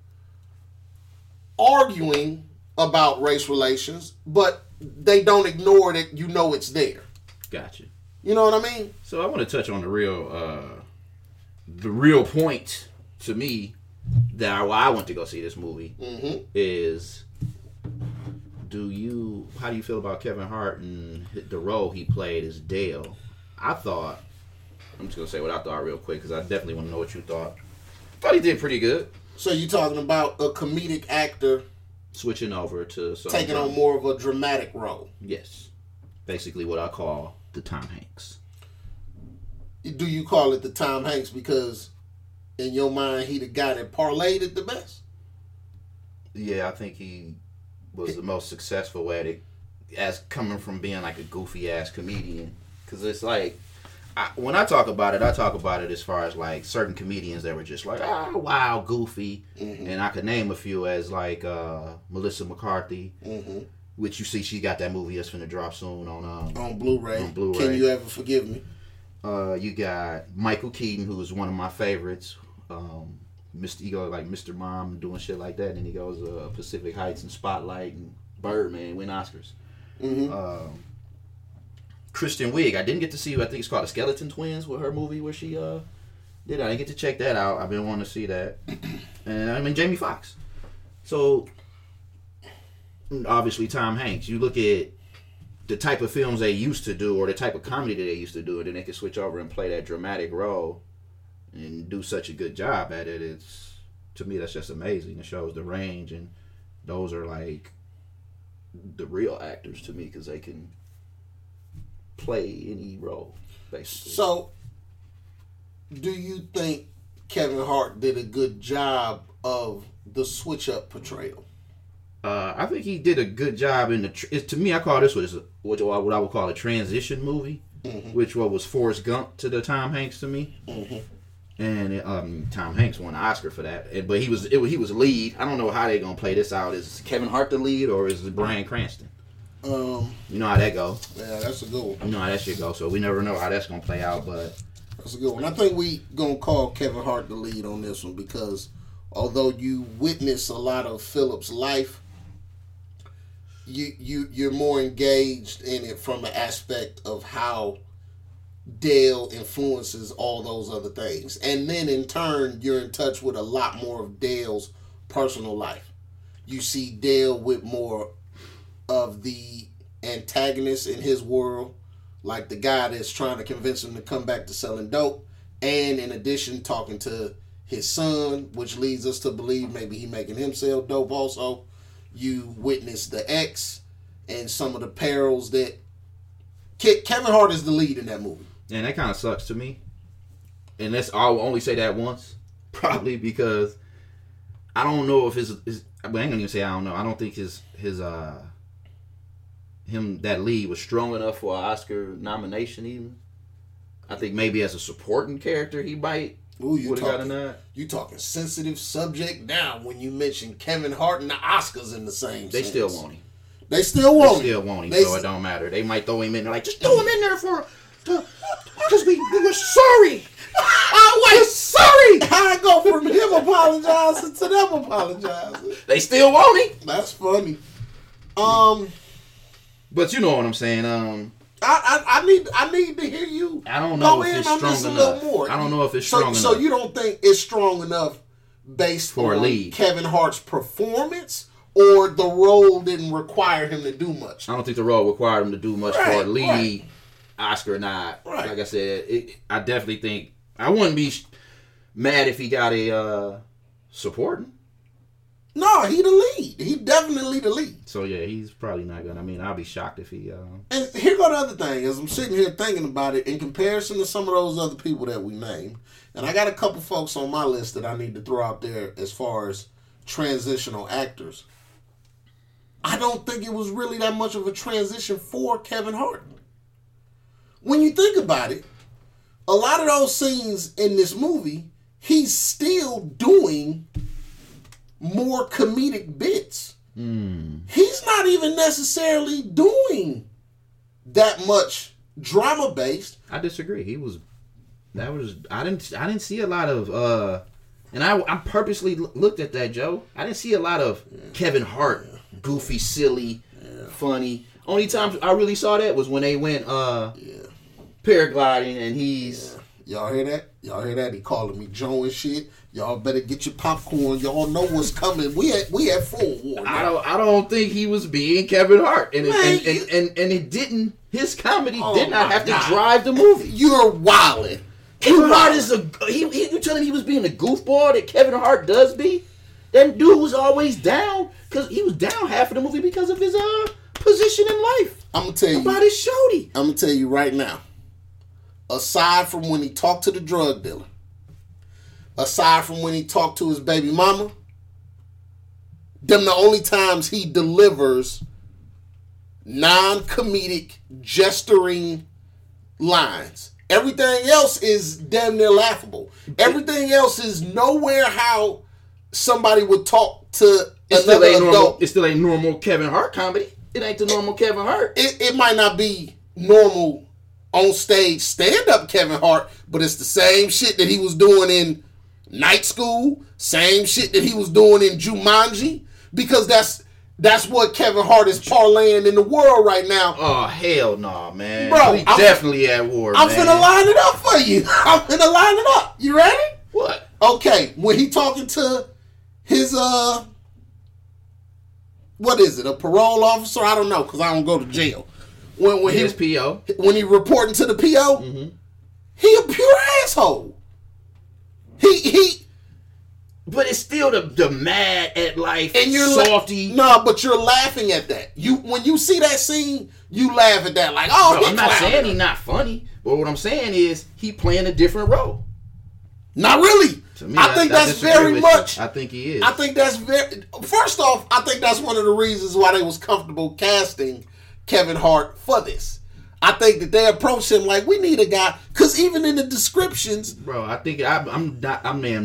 arguing about race relations, but they don't ignore that it's there. Gotcha. You know what I mean? So I want to touch on the real point to me that I want to go see this movie is how do you feel about Kevin Hart and the role he played as Dale? I'm just going to say what I thought real quick because I definitely want to know what you thought. I thought he did pretty good. So you're talking about a comedic actor switching over to taking on more of a dramatic role. Yes. Basically what I call the Tom Hanks. Do you call it the Tom Hanks because in your mind he the guy that parlayed it the best? Yeah, I think he was the most successful at it as coming from being like a goofy ass comedian. Because it's like, when I talk about it as far as like certain comedians that were just like, wow, goofy. Mm-hmm. And I could name a few as like Melissa McCarthy, which you see she got that movie that's finna drop soon on Blu-ray. On Blu-ray. Can You Ever Forgive Me? You got Michael Keaton, who is one of my favorites. He goes like Mr. Mom doing shit like that. And then he goes Pacific Heights and Spotlight and Birdman, win Oscars. Mm-hmm. Kristen Wiig. I didn't get to see, I think it's called The Skeleton Twins with her movie where she did. I didn't get to check that out. I've been wanting to see that. And I mean, Jamie Foxx. So, obviously Tom Hanks. You look at the type of films they used to do or the type of comedy that they used to do, and then they can switch over and play that dramatic role and do such a good job at it. It's, to me, that's just amazing. It shows the range, and those are like the real actors to me because they can play any role, basically. So, do you think Kevin Hart did a good job of the switch-up portrayal? I think he did a good job in the... to me, I call this what I would call a transition movie, which was Forrest Gump to the Tom Hanks to me. Mm-hmm. And Tom Hanks won an Oscar for that. But he was lead. I don't know how they're going to play this out. Is Kevin Hart the lead or is it Bryan Cranston? You know how that go. Yeah, that's a good one. You know how that shit go, so we never know how that's going to play out, but... That's a good one. I think we going to call Kevin Hart the lead on this one because although you witness a lot of Philip's life, you're more engaged in it from the aspect of how Dale influences all those other things. And then, in turn, you're in touch with a lot more of Dale's personal life. You see Dale with more of the antagonist in his world, like the guy that's trying to convince him to come back to selling dope, and in addition talking to his son, which leads us to believe maybe he making him sell dope also. You witness the ex and some of the perils that... Kevin Hart is the lead in that movie. And that kind of sucks to me. And I'll only say that once, probably, because I don't know if his I ain't gonna even say I don't know. I don't think him that lead was strong enough for an Oscar nomination even. I think maybe as a supporting character he might would have got a nod. You talking sensitive subject now when you mention Kevin Hart and the Oscars in the same sense. They still want him. So it don't matter. They might throw him in there like, just throw him in there for Because we were sorry. I was sorry. I go from him apologizing to them apologizing. They still want it. That's funny. But you know what I'm saying. I need to hear you. I don't know if it's strong enough. More. I don't know if it's strong enough. So you don't think it's strong enough based on Kevin Hart's performance, or the role didn't require him to do much? I don't think the role required him to do much for a lead Oscar nod. Right. Like I said, I definitely think I wouldn't be mad if he got a supporting. No, he the lead. He definitely the lead. So yeah, he's probably not gonna. I mean, I'll be shocked if he. And here go the other thing. As I'm sitting here thinking about it, in comparison to some of those other people that we named, and I got a couple folks on my list that I need to throw out there as far as transitional actors. I don't think it was really that much of a transition for Kevin Hart. When you think about it, a lot of those scenes in this movie, he's still doing more comedic bits. He's not even necessarily doing that much drama based. I disagree. I didn't see a lot of and I purposely looked at that, Joe. I didn't see a lot of Kevin Hart goofy, silly, funny. Only time I really saw that was when they went paragliding and he's... Y'all hear that? Y'all hear that? He calling me Joe and shit. Y'all better get your popcorn. Y'all know what's coming. We at full war. I don't think he was being Kevin Hart. And man, it didn't... His comedy did not have to drive the movie. You're wildin'. Kevin Hart is a... You telling me he was being a goofball that Kevin Hart does be? That dude was always down. Because he was down half of the movie because of his position in life. I'm going to tell you. About his shorty. I'm going to tell you right now. Aside from when he talked to the drug dealer, aside from when he talked to his baby mama, them the only times he delivers non-comedic, gesturing lines. Everything else is damn near laughable. Everything else is nowhere how somebody would talk to another adult. It still ain't normal Kevin Hart comedy. It ain't the normal Kevin Hart. It might not be normal on stage stand-up Kevin Hart, but it's the same shit that he was doing in Night School, same shit that he was doing in Jumanji, because that's what Kevin Hart is parlaying in the world right now. Oh, hell no, man. Bro, we definitely at war, I'm finna line it up for you. I'm finna line it up. You ready? What? Okay, when he talking to his, what is it, a parole officer? I don't know, because I don't go to jail. When his PO, when he reporting to the PO, he a pure asshole. But it's still the mad at life and you're softy. But you're laughing at that. When you see that scene, you laugh at that like, oh, bro, I'm not saying he's not funny, but what I'm saying is he playing a different role. Not really. To me, I think that's very much. I think he is. I think that's very. First off, I think that's one of the reasons why they was comfortable casting Kevin Hart for this. I think that they approached him like, we need a guy, because even in the descriptions, bro, I think I'm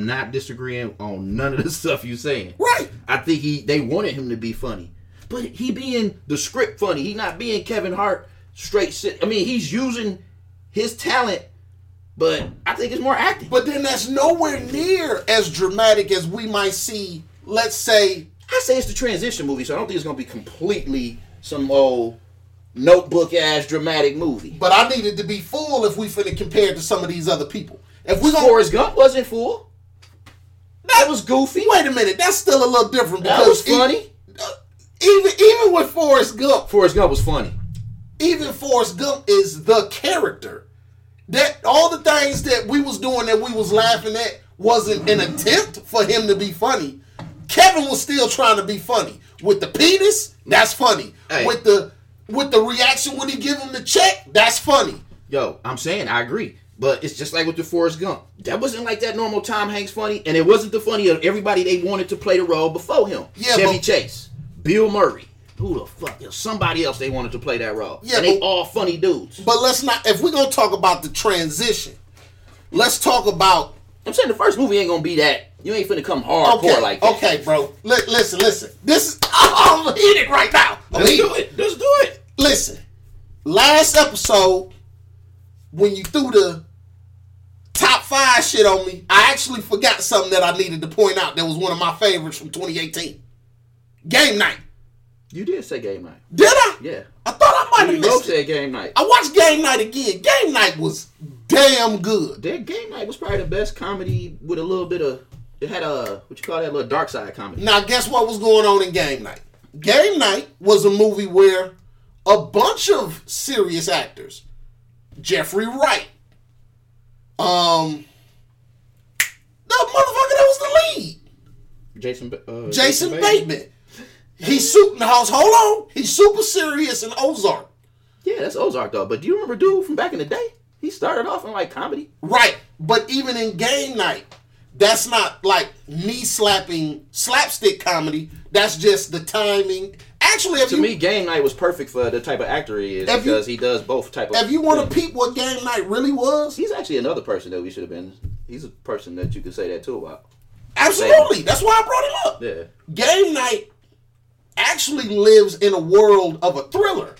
not disagreeing on none of the stuff you're saying. Right. I think they wanted him to be funny, but he being the script funny, he not being Kevin Hart straight shit. I mean, he's using his talent, but I think it's more acting. But then that's nowhere near as dramatic as we might see. Let's say, I say it's the transition movie, so I don't think it's gonna be completely some old notebook-ass dramatic movie. But I needed to be full if we finna compare it to some of these other people. If we Forrest Gump wasn't full. That was goofy. Wait a minute. That's still a little different. That was funny. Even with Forrest Gump. Forrest Gump was funny. Even Forrest Gump is the character. That all the things that we was doing that we was laughing at wasn't an attempt for him to be funny. Kevin was still trying to be funny. With the penis, that's funny. Hey. With the reaction when he give him the check, that's funny. Yo, I'm saying I agree. But it's just like with the Forrest Gump. That wasn't like that normal Tom Hanks funny, and it wasn't the funny of everybody they wanted to play the role before him. Yeah, Chevy Chase, Bill Murray. Who the fuck? Somebody else they wanted to play that role. Yeah, and they all funny dudes. But let's not, if we're going to talk about the transition, let's talk about... I'm saying the first movie ain't going to be that. You ain't finna come hardcore like that. Okay, bro. Listen. This is... I'm eating it right now. Let's do it. Listen. Last episode, when you threw the top five shit on me, I actually forgot something that I needed to point out that was one of my favorites from 2018. Game night. You did say game night. Did I? Yeah. I thought I might have missed it. You said game night. I watched game night again. Game night was damn good. That game night was probably the best comedy with a little bit of, it had a, what you call that, little dark side comedy. Now, guess what was going on in game night? Game night was a movie where a bunch of serious actors, Jeffrey Wright, the motherfucker that was the lead, Jason Bateman. He's super. Now, hold on. He's super serious in Ozark. Yeah, that's Ozark though. But do you remember dude from back in the day? He started off in like comedy, right? But even in game night, that's not like knee slapping slapstick comedy. That's just the timing. Actually, if to you, me, game night was perfect for the type of actor he is because he does both type of. If you want to peep what game night really was, he's actually another person that we should have been. He's a person that you could say that too about. Absolutely, that's why I brought him up. Yeah, game night actually lives in a world of a thriller.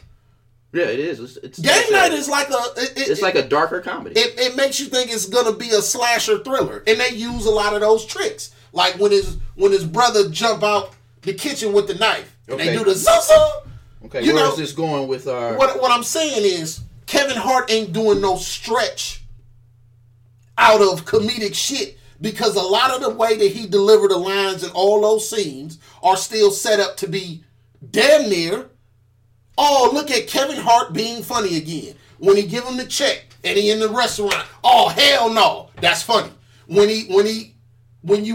Yeah, it is. Game night is like a darker comedy. It makes you think it's gonna be a slasher thriller, and they use a lot of those tricks, like when his brother jump out the kitchen with the knife, and they do the zuzu. Okay, where is this going with our? What I'm saying is Kevin Hart ain't doing no stretch out of comedic shit. Because a lot of the way that he delivered the lines in all those scenes are still set up to be damn near, oh, look at Kevin Hart being funny again. When he give him the check and he in the restaurant, oh, hell no, that's funny. When you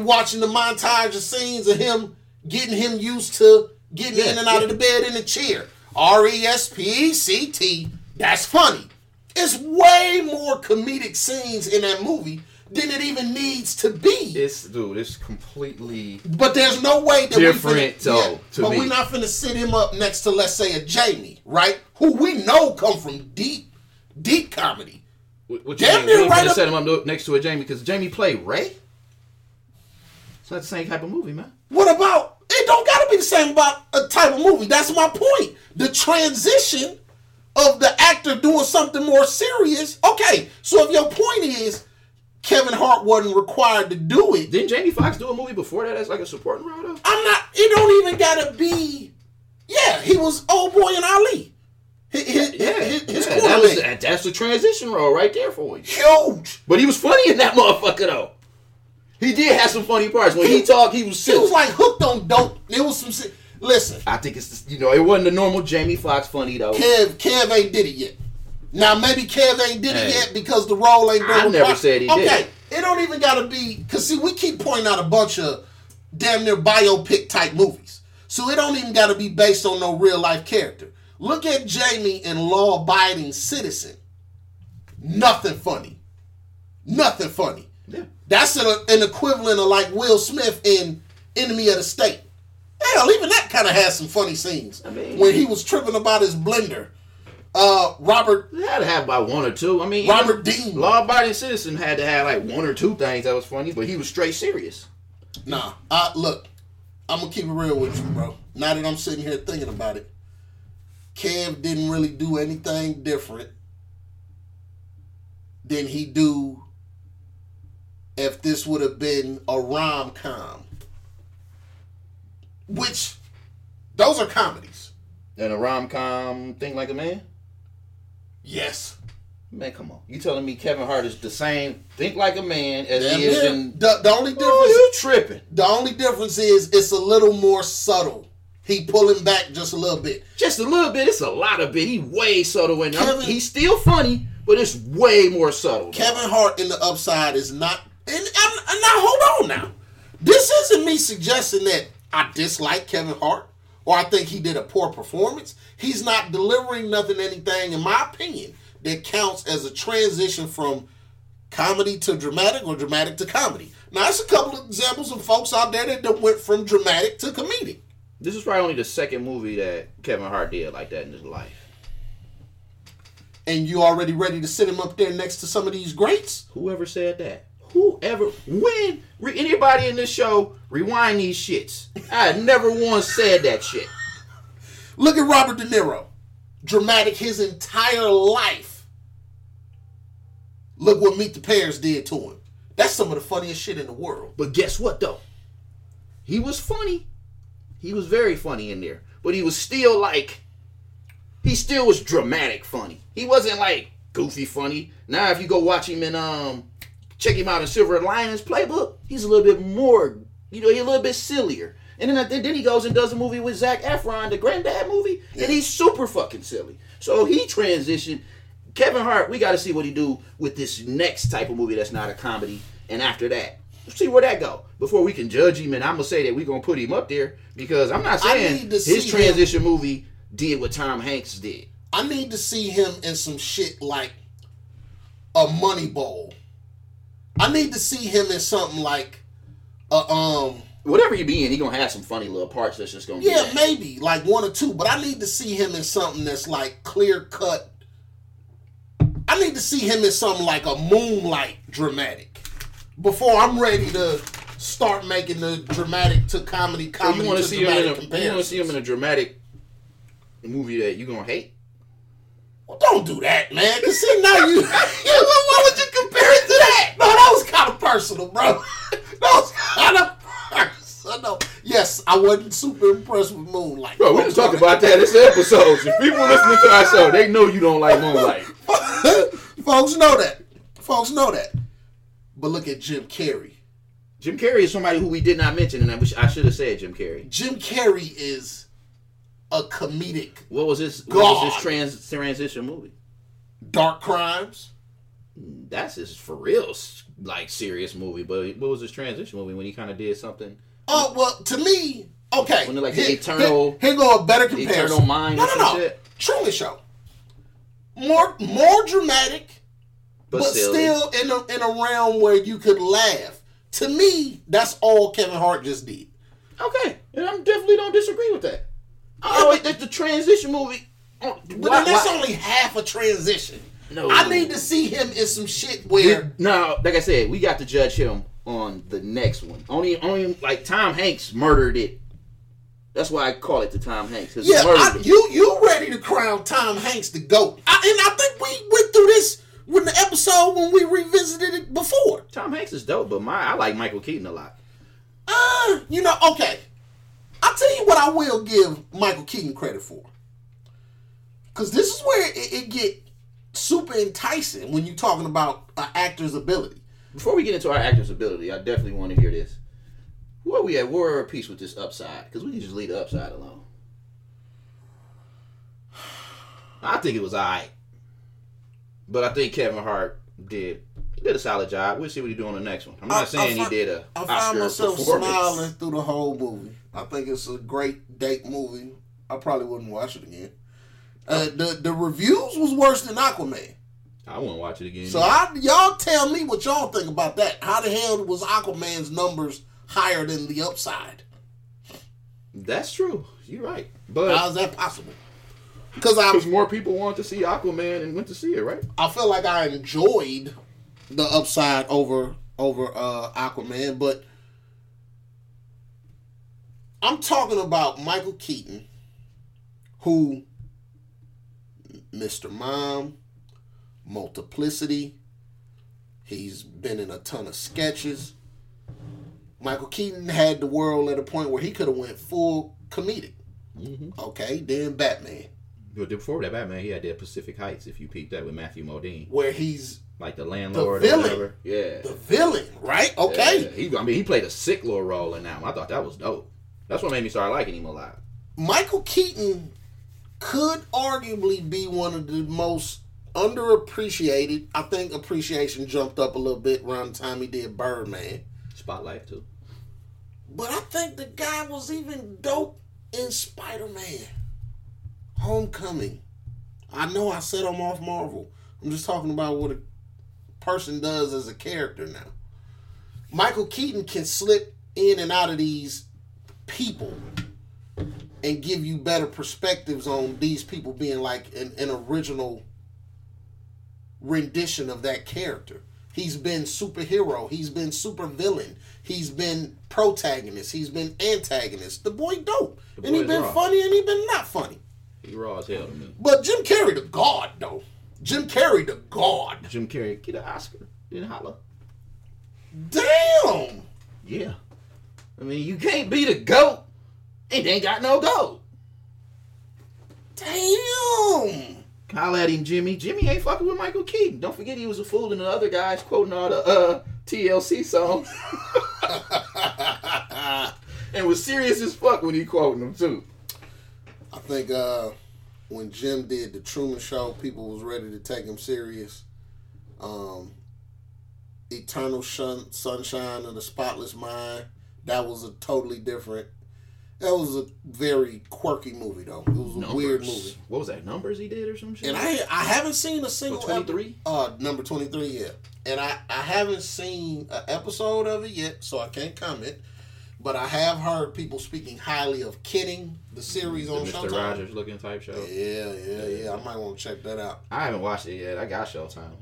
watching the montage of scenes of him getting him used to getting in and out of the bed in the chair, R-E-S-P-E-C-T, that's funny. It's way more comedic scenes in that movie than it even needs to be. It's completely but there's no way that different to me. But we're not finna sit him up next to, let's say, a Jamie, right? Who we know come from deep comedy. What you mean? We right set him up next to a Jamie because Jamie played Ray? It's not the same type of movie, man. What about, it don't gotta be the same about a type of movie. That's my point. The transition of the actor doing something more serious. Okay, so if your point is Kevin Hart wasn't required to do it. Didn't Jamie Foxx do a movie before that as like a supporting role though? It don't even gotta be. Yeah, he was Old Boy and Ali. His quarterback. That's the transition role right there for him. Huge. But he was funny in that motherfucker though. He did have some funny parts. When he talked, he was silly. He was like hooked on dope. It was some. Listen. I think it's, it wasn't the normal Jamie Foxx funny though. Kev ain't did it yet. Now, maybe Kev ain't did it yet because the role ain't been. I never said he did. Okay, it don't even got to be. Because, see, we keep pointing out a bunch of damn near biopic type movies. So it don't even got to be based on no real life character. Look at Jamie in Law Abiding Citizen. Nothing funny. Yeah. That's an equivalent of like Will Smith in Enemy of the State. Hell, even that kind of has some funny scenes. I mean, when he was tripping about his blender. Robert had to have about one or two. I mean, Robert Dean, Law Abiding Citizen had to have like one or two things that was funny, but he was straight serious. Nah, look, I'm gonna keep it real with you, bro. Now that I'm sitting here thinking about it, Kev didn't really do anything different than he do if this would have been a rom-com, which those are comedies. And a rom-com thing like a man? Yes. Man, come on. You telling me Kevin Hart is the same think like a man as he is in... The only difference... Oh, you tripping. The only difference is it's a little more subtle. He pulling back just a little bit. Just a little bit? It's a lot of bit. He way subtle. He's still funny, but it's way more subtle. Kevin Hart in The Upside is not... And now, hold on now. This isn't me suggesting that I dislike Kevin Hart. Or I think he did a poor performance. He's not delivering anything, in my opinion, that counts as a transition from comedy to dramatic or dramatic to comedy. Now, there's a couple of examples of folks out there that went from dramatic to comedic. This is probably only the second movie that Kevin Hart did like that in his life. And you already ready to sit him up there next to some of these greats? Whoever said that? Anybody in this show, rewind these shits. I never once said that shit. Look at Robert De Niro. Dramatic his entire life. Look what Meet the Parents did to him. That's some of the funniest shit in the world. But guess what, though? He was funny. He was very funny in there. But he was still like... He still was dramatic funny. He wasn't like goofy funny. Now if you go watch him in... Check him out in Silver Linings Playbook. He's a little bit more... You know, he's a little bit sillier. And then he goes and does a movie with Zac Efron, the Granddad movie. Yeah. And he's super fucking silly. So he transitioned... Kevin Hart, we got to see what he do with this next type of movie that's not a comedy. And after that, see where that go. Before we can judge him, and I'm going to say that we're going to put him up there because I'm not saying his transition movie did what Tom Hanks did. I need to see him in some shit like a Moneyball. I need to see him in something like a... Whatever he be in, he going to have some funny little parts that's just going to... Yeah, maybe. Like one or two. But I need to see him in something that's like clear-cut. I need to see him in something like a Moonlight dramatic before I'm ready to start making the dramatic to comedy so to dramatic comparisons. You want to see him in a dramatic movie that you're going to hate? Well, don't do that, man. Because see, now you... What would you compare it to that? No, that was kind of personal, bro. That was kind of personal. Yes, I wasn't super impressed with Moonlight. Bro, we just talked about that in this episode. If people listening to our show, they know you don't like Moonlight. Folks know that. Folks know that. But look at Jim Carrey. Jim Carrey is somebody who we did not mention, and I should have said Jim Carrey. Jim Carrey is a comedic. What was his transition movie? Dark Crimes. That's his for real, like serious movie. But what was his transition movie when he kind of did something? Oh well, to me, okay. When like the eternal, here go a better comparison. Eternal Mind. No. Shit. Truly Show. More dramatic, but still in a realm where you could laugh. To me, that's all Kevin Hart just did. Okay, and I definitely don't disagree with that. Oh, that's the transition movie. But that's only half a transition. No, I need to see him in some shit where... No, like I said, we got to judge him on the next one. Only like Tom Hanks murdered it. That's why I call it the Tom Hanks. Yeah, you ready to crown Tom Hanks the GOAT. And I think we went through this with the episode when we revisited it before. Tom Hanks is dope, but I like Michael Keaton a lot. Okay. I'll tell you what I will give Michael Keaton credit for. Because this is where it get super enticing when you're talking about an actor's ability. Before we get into our actor's ability, I definitely want to hear this. Where we at war or peace with this upside? Because we can just leave the upside alone. I think it was all right. But I think Kevin Hart did a solid job. We'll see what he do on the next one. I'm not saying he did a Oscar performance. I found myself smiling through the whole movie. I think it's a great date movie. I probably wouldn't watch it again. The reviews was worse than Aquaman. I wouldn't watch it again. So y'all tell me what y'all think about that. How the hell was Aquaman's numbers higher than the upside? That's true. You're right. But how is that possible? Because more people want to see Aquaman and went to see it, right? I feel like I enjoyed the upside over Aquaman, but I'm talking about Michael Keaton, who Mr. Mom, Multiplicity. He's been in a ton of sketches. Michael Keaton had the world at a point where he could have went full comedic. Mm-hmm. Okay, then Batman. But before that, Batman, he had that Pacific Heights, if you peeped that, with Matthew Modine. Where he's... like the landlord the villain, or whatever. Yeah. The villain, right? Okay. Yeah. He played a sick little role in that one. I thought that was dope. That's what made me start liking him a lot. Michael Keaton could arguably be one of the most underappreciated. I think appreciation jumped up a little bit around the time he did Birdman. Spotlight, too. But I think the guy was even dope in Spider-Man. Homecoming. I know I said I'm off Marvel. I'm just talking about what a person does as a character now. Michael Keaton can slip in and out of these people and give you better perspectives on these people being like an original rendition of that character. He's been superhero. He's been supervillain. He's been protagonist. He's been antagonist. The boy dope. And he's been funny and he's been not funny. He raw as hell to me. But Jim Carrey, the god, though. Jim Carrey, the god. Jim Carrey, get an Oscar, then holla. Damn! Yeah. I mean, you can't be the GOAT and ain't got no GOAT. Damn! Holla at him, Jimmy. Jimmy ain't fucking with Michael Keaton. Don't forget he was a fool and the other guys quoting all the TLC songs. And was serious as fuck when he quoting them, too. I think when Jim did The Truman Show, people was ready to take him serious. Eternal Sunshine of the Spotless Mind. That was a totally different... That was a very quirky movie, though. It was a weird movie. What was that, Numbers he did or some shit? And I haven't seen a single... 23? Number 23, yeah. And I haven't seen an episode of it yet, so I can't comment. But I have heard people speaking highly of Kidding, the series on Showtime. Mr. Rogers-looking type show. Yeah. I might want to check that out. I haven't watched it yet. I got Showtime.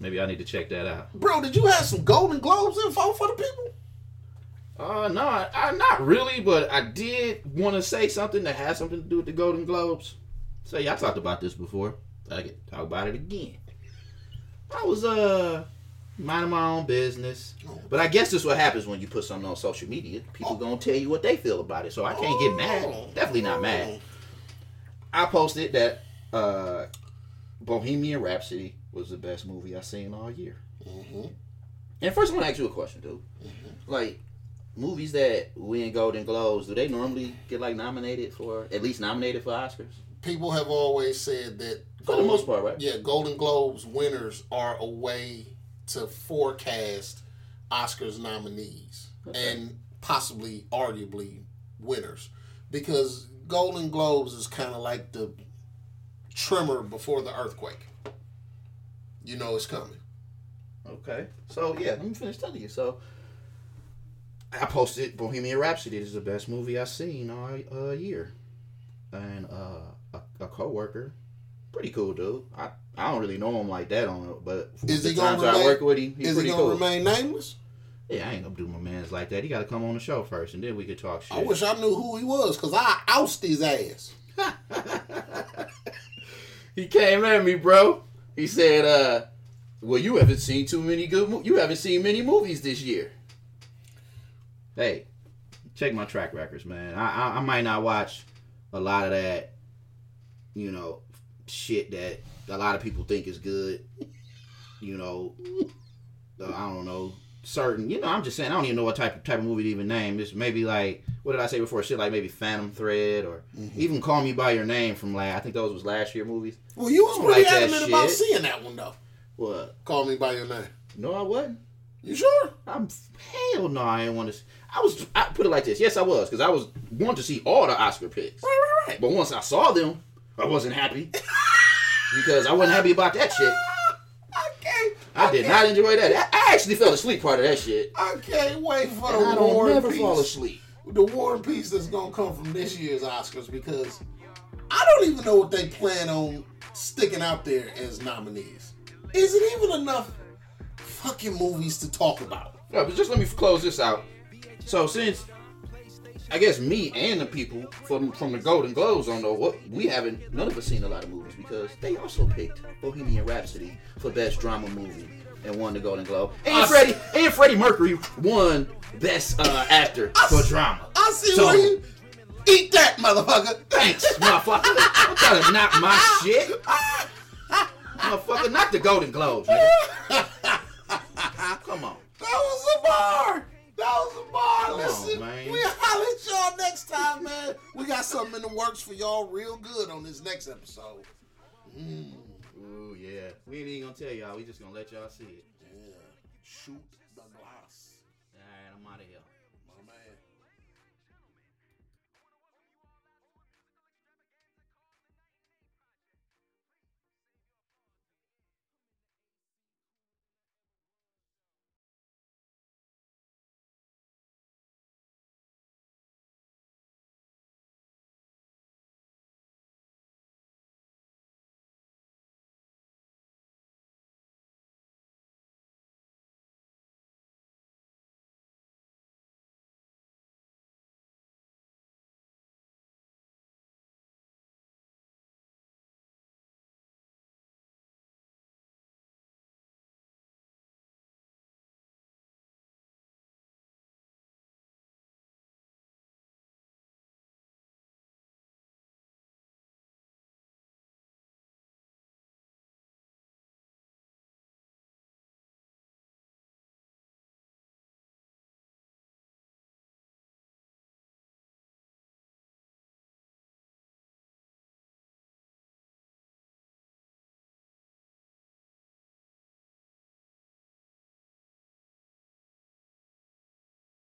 Maybe I need to check that out. Bro, did you have some Golden Globes info for the people? No, I not really, but I did want to say something that has something to do with the Golden Globes. So, y'all talked about this before. I can talk about it again. I was minding my own business. But I guess this is what happens when you put something on social media. People going to tell you what they feel about it. So, I can't get mad. Definitely not mad. I posted that Bohemian Rhapsody was the best movie I've seen all year. Mm-hmm. And first, I want to ask you a question, dude. Mm-hmm. Like... Movies that win Golden Globes, do they normally get nominated for Oscars? People have always said that for the most part, right? Yeah, Golden Globes winners are a way to forecast Oscars nominees and possibly, arguably, winners, because Golden Globes is kind of like the tremor before the earthquake. You know it's coming. Okay, so yeah, let me finish telling you. So. I posted Bohemian Rhapsody is the best movie I've seen all year. And a coworker, pretty cool dude. I don't really know him like that on it, but is the times I work with him, he's pretty cool. Is he going to remain nameless? Yeah, I ain't going to do my mans like that. He got to come on the show first, and then we could talk shit. I wish I knew who he was, because I oust his ass. He came at me, bro. He said, well, you haven't seen you haven't seen many movies this year. Hey, check my track records, man. I might not watch a lot of that, you know, shit that a lot of people think is good. You know, I don't know. Certain, you know, I'm just saying, I don't even know what type of movie to even name. It's maybe like, what did I say before? Shit like maybe Phantom Thread or even Call Me By Your Name from I think those was last year movies. Well, you was pretty adamant about seeing that one, though. What? Call Me By Your Name. No, I wasn't. You sure? Hell no, I didn't want to. I put it like this. Yes, I was, because I was wanting to see all the Oscar picks. Right. But once I saw them, I wasn't happy because I wasn't happy about that shit. Okay. I did not enjoy that. I actually fell asleep part of that shit. I can't wait for the War and Peace. I don't never fall asleep. The War and Peace that's gonna come from this year's Oscars, because I don't even know what they plan on sticking out there as nominees. Is it even enough fucking movies to talk about? No, but just let me close this out. So since, I guess me and the people from the Golden Globes don't know what, we haven't, none of us seen a lot of movies, because they also picked Bohemian Rhapsody for Best Drama Movie and won the Golden Globe. And Freddie Mercury won Best Actor for Drama. I see so, where you eat that, motherfucker. Thanks, motherfucker. I'm trying to knock my shit. Motherfucker, knock the Golden Globes, nigga. Come on. That was a bar. Listen, we'll holler at y'all next time, man. We got something in the works for y'all real good on this next episode. Mm. Ooh, yeah. We ain't even going to tell y'all. We just going to let y'all see it. Yeah. Shoot the glass. All right, I'm out of here.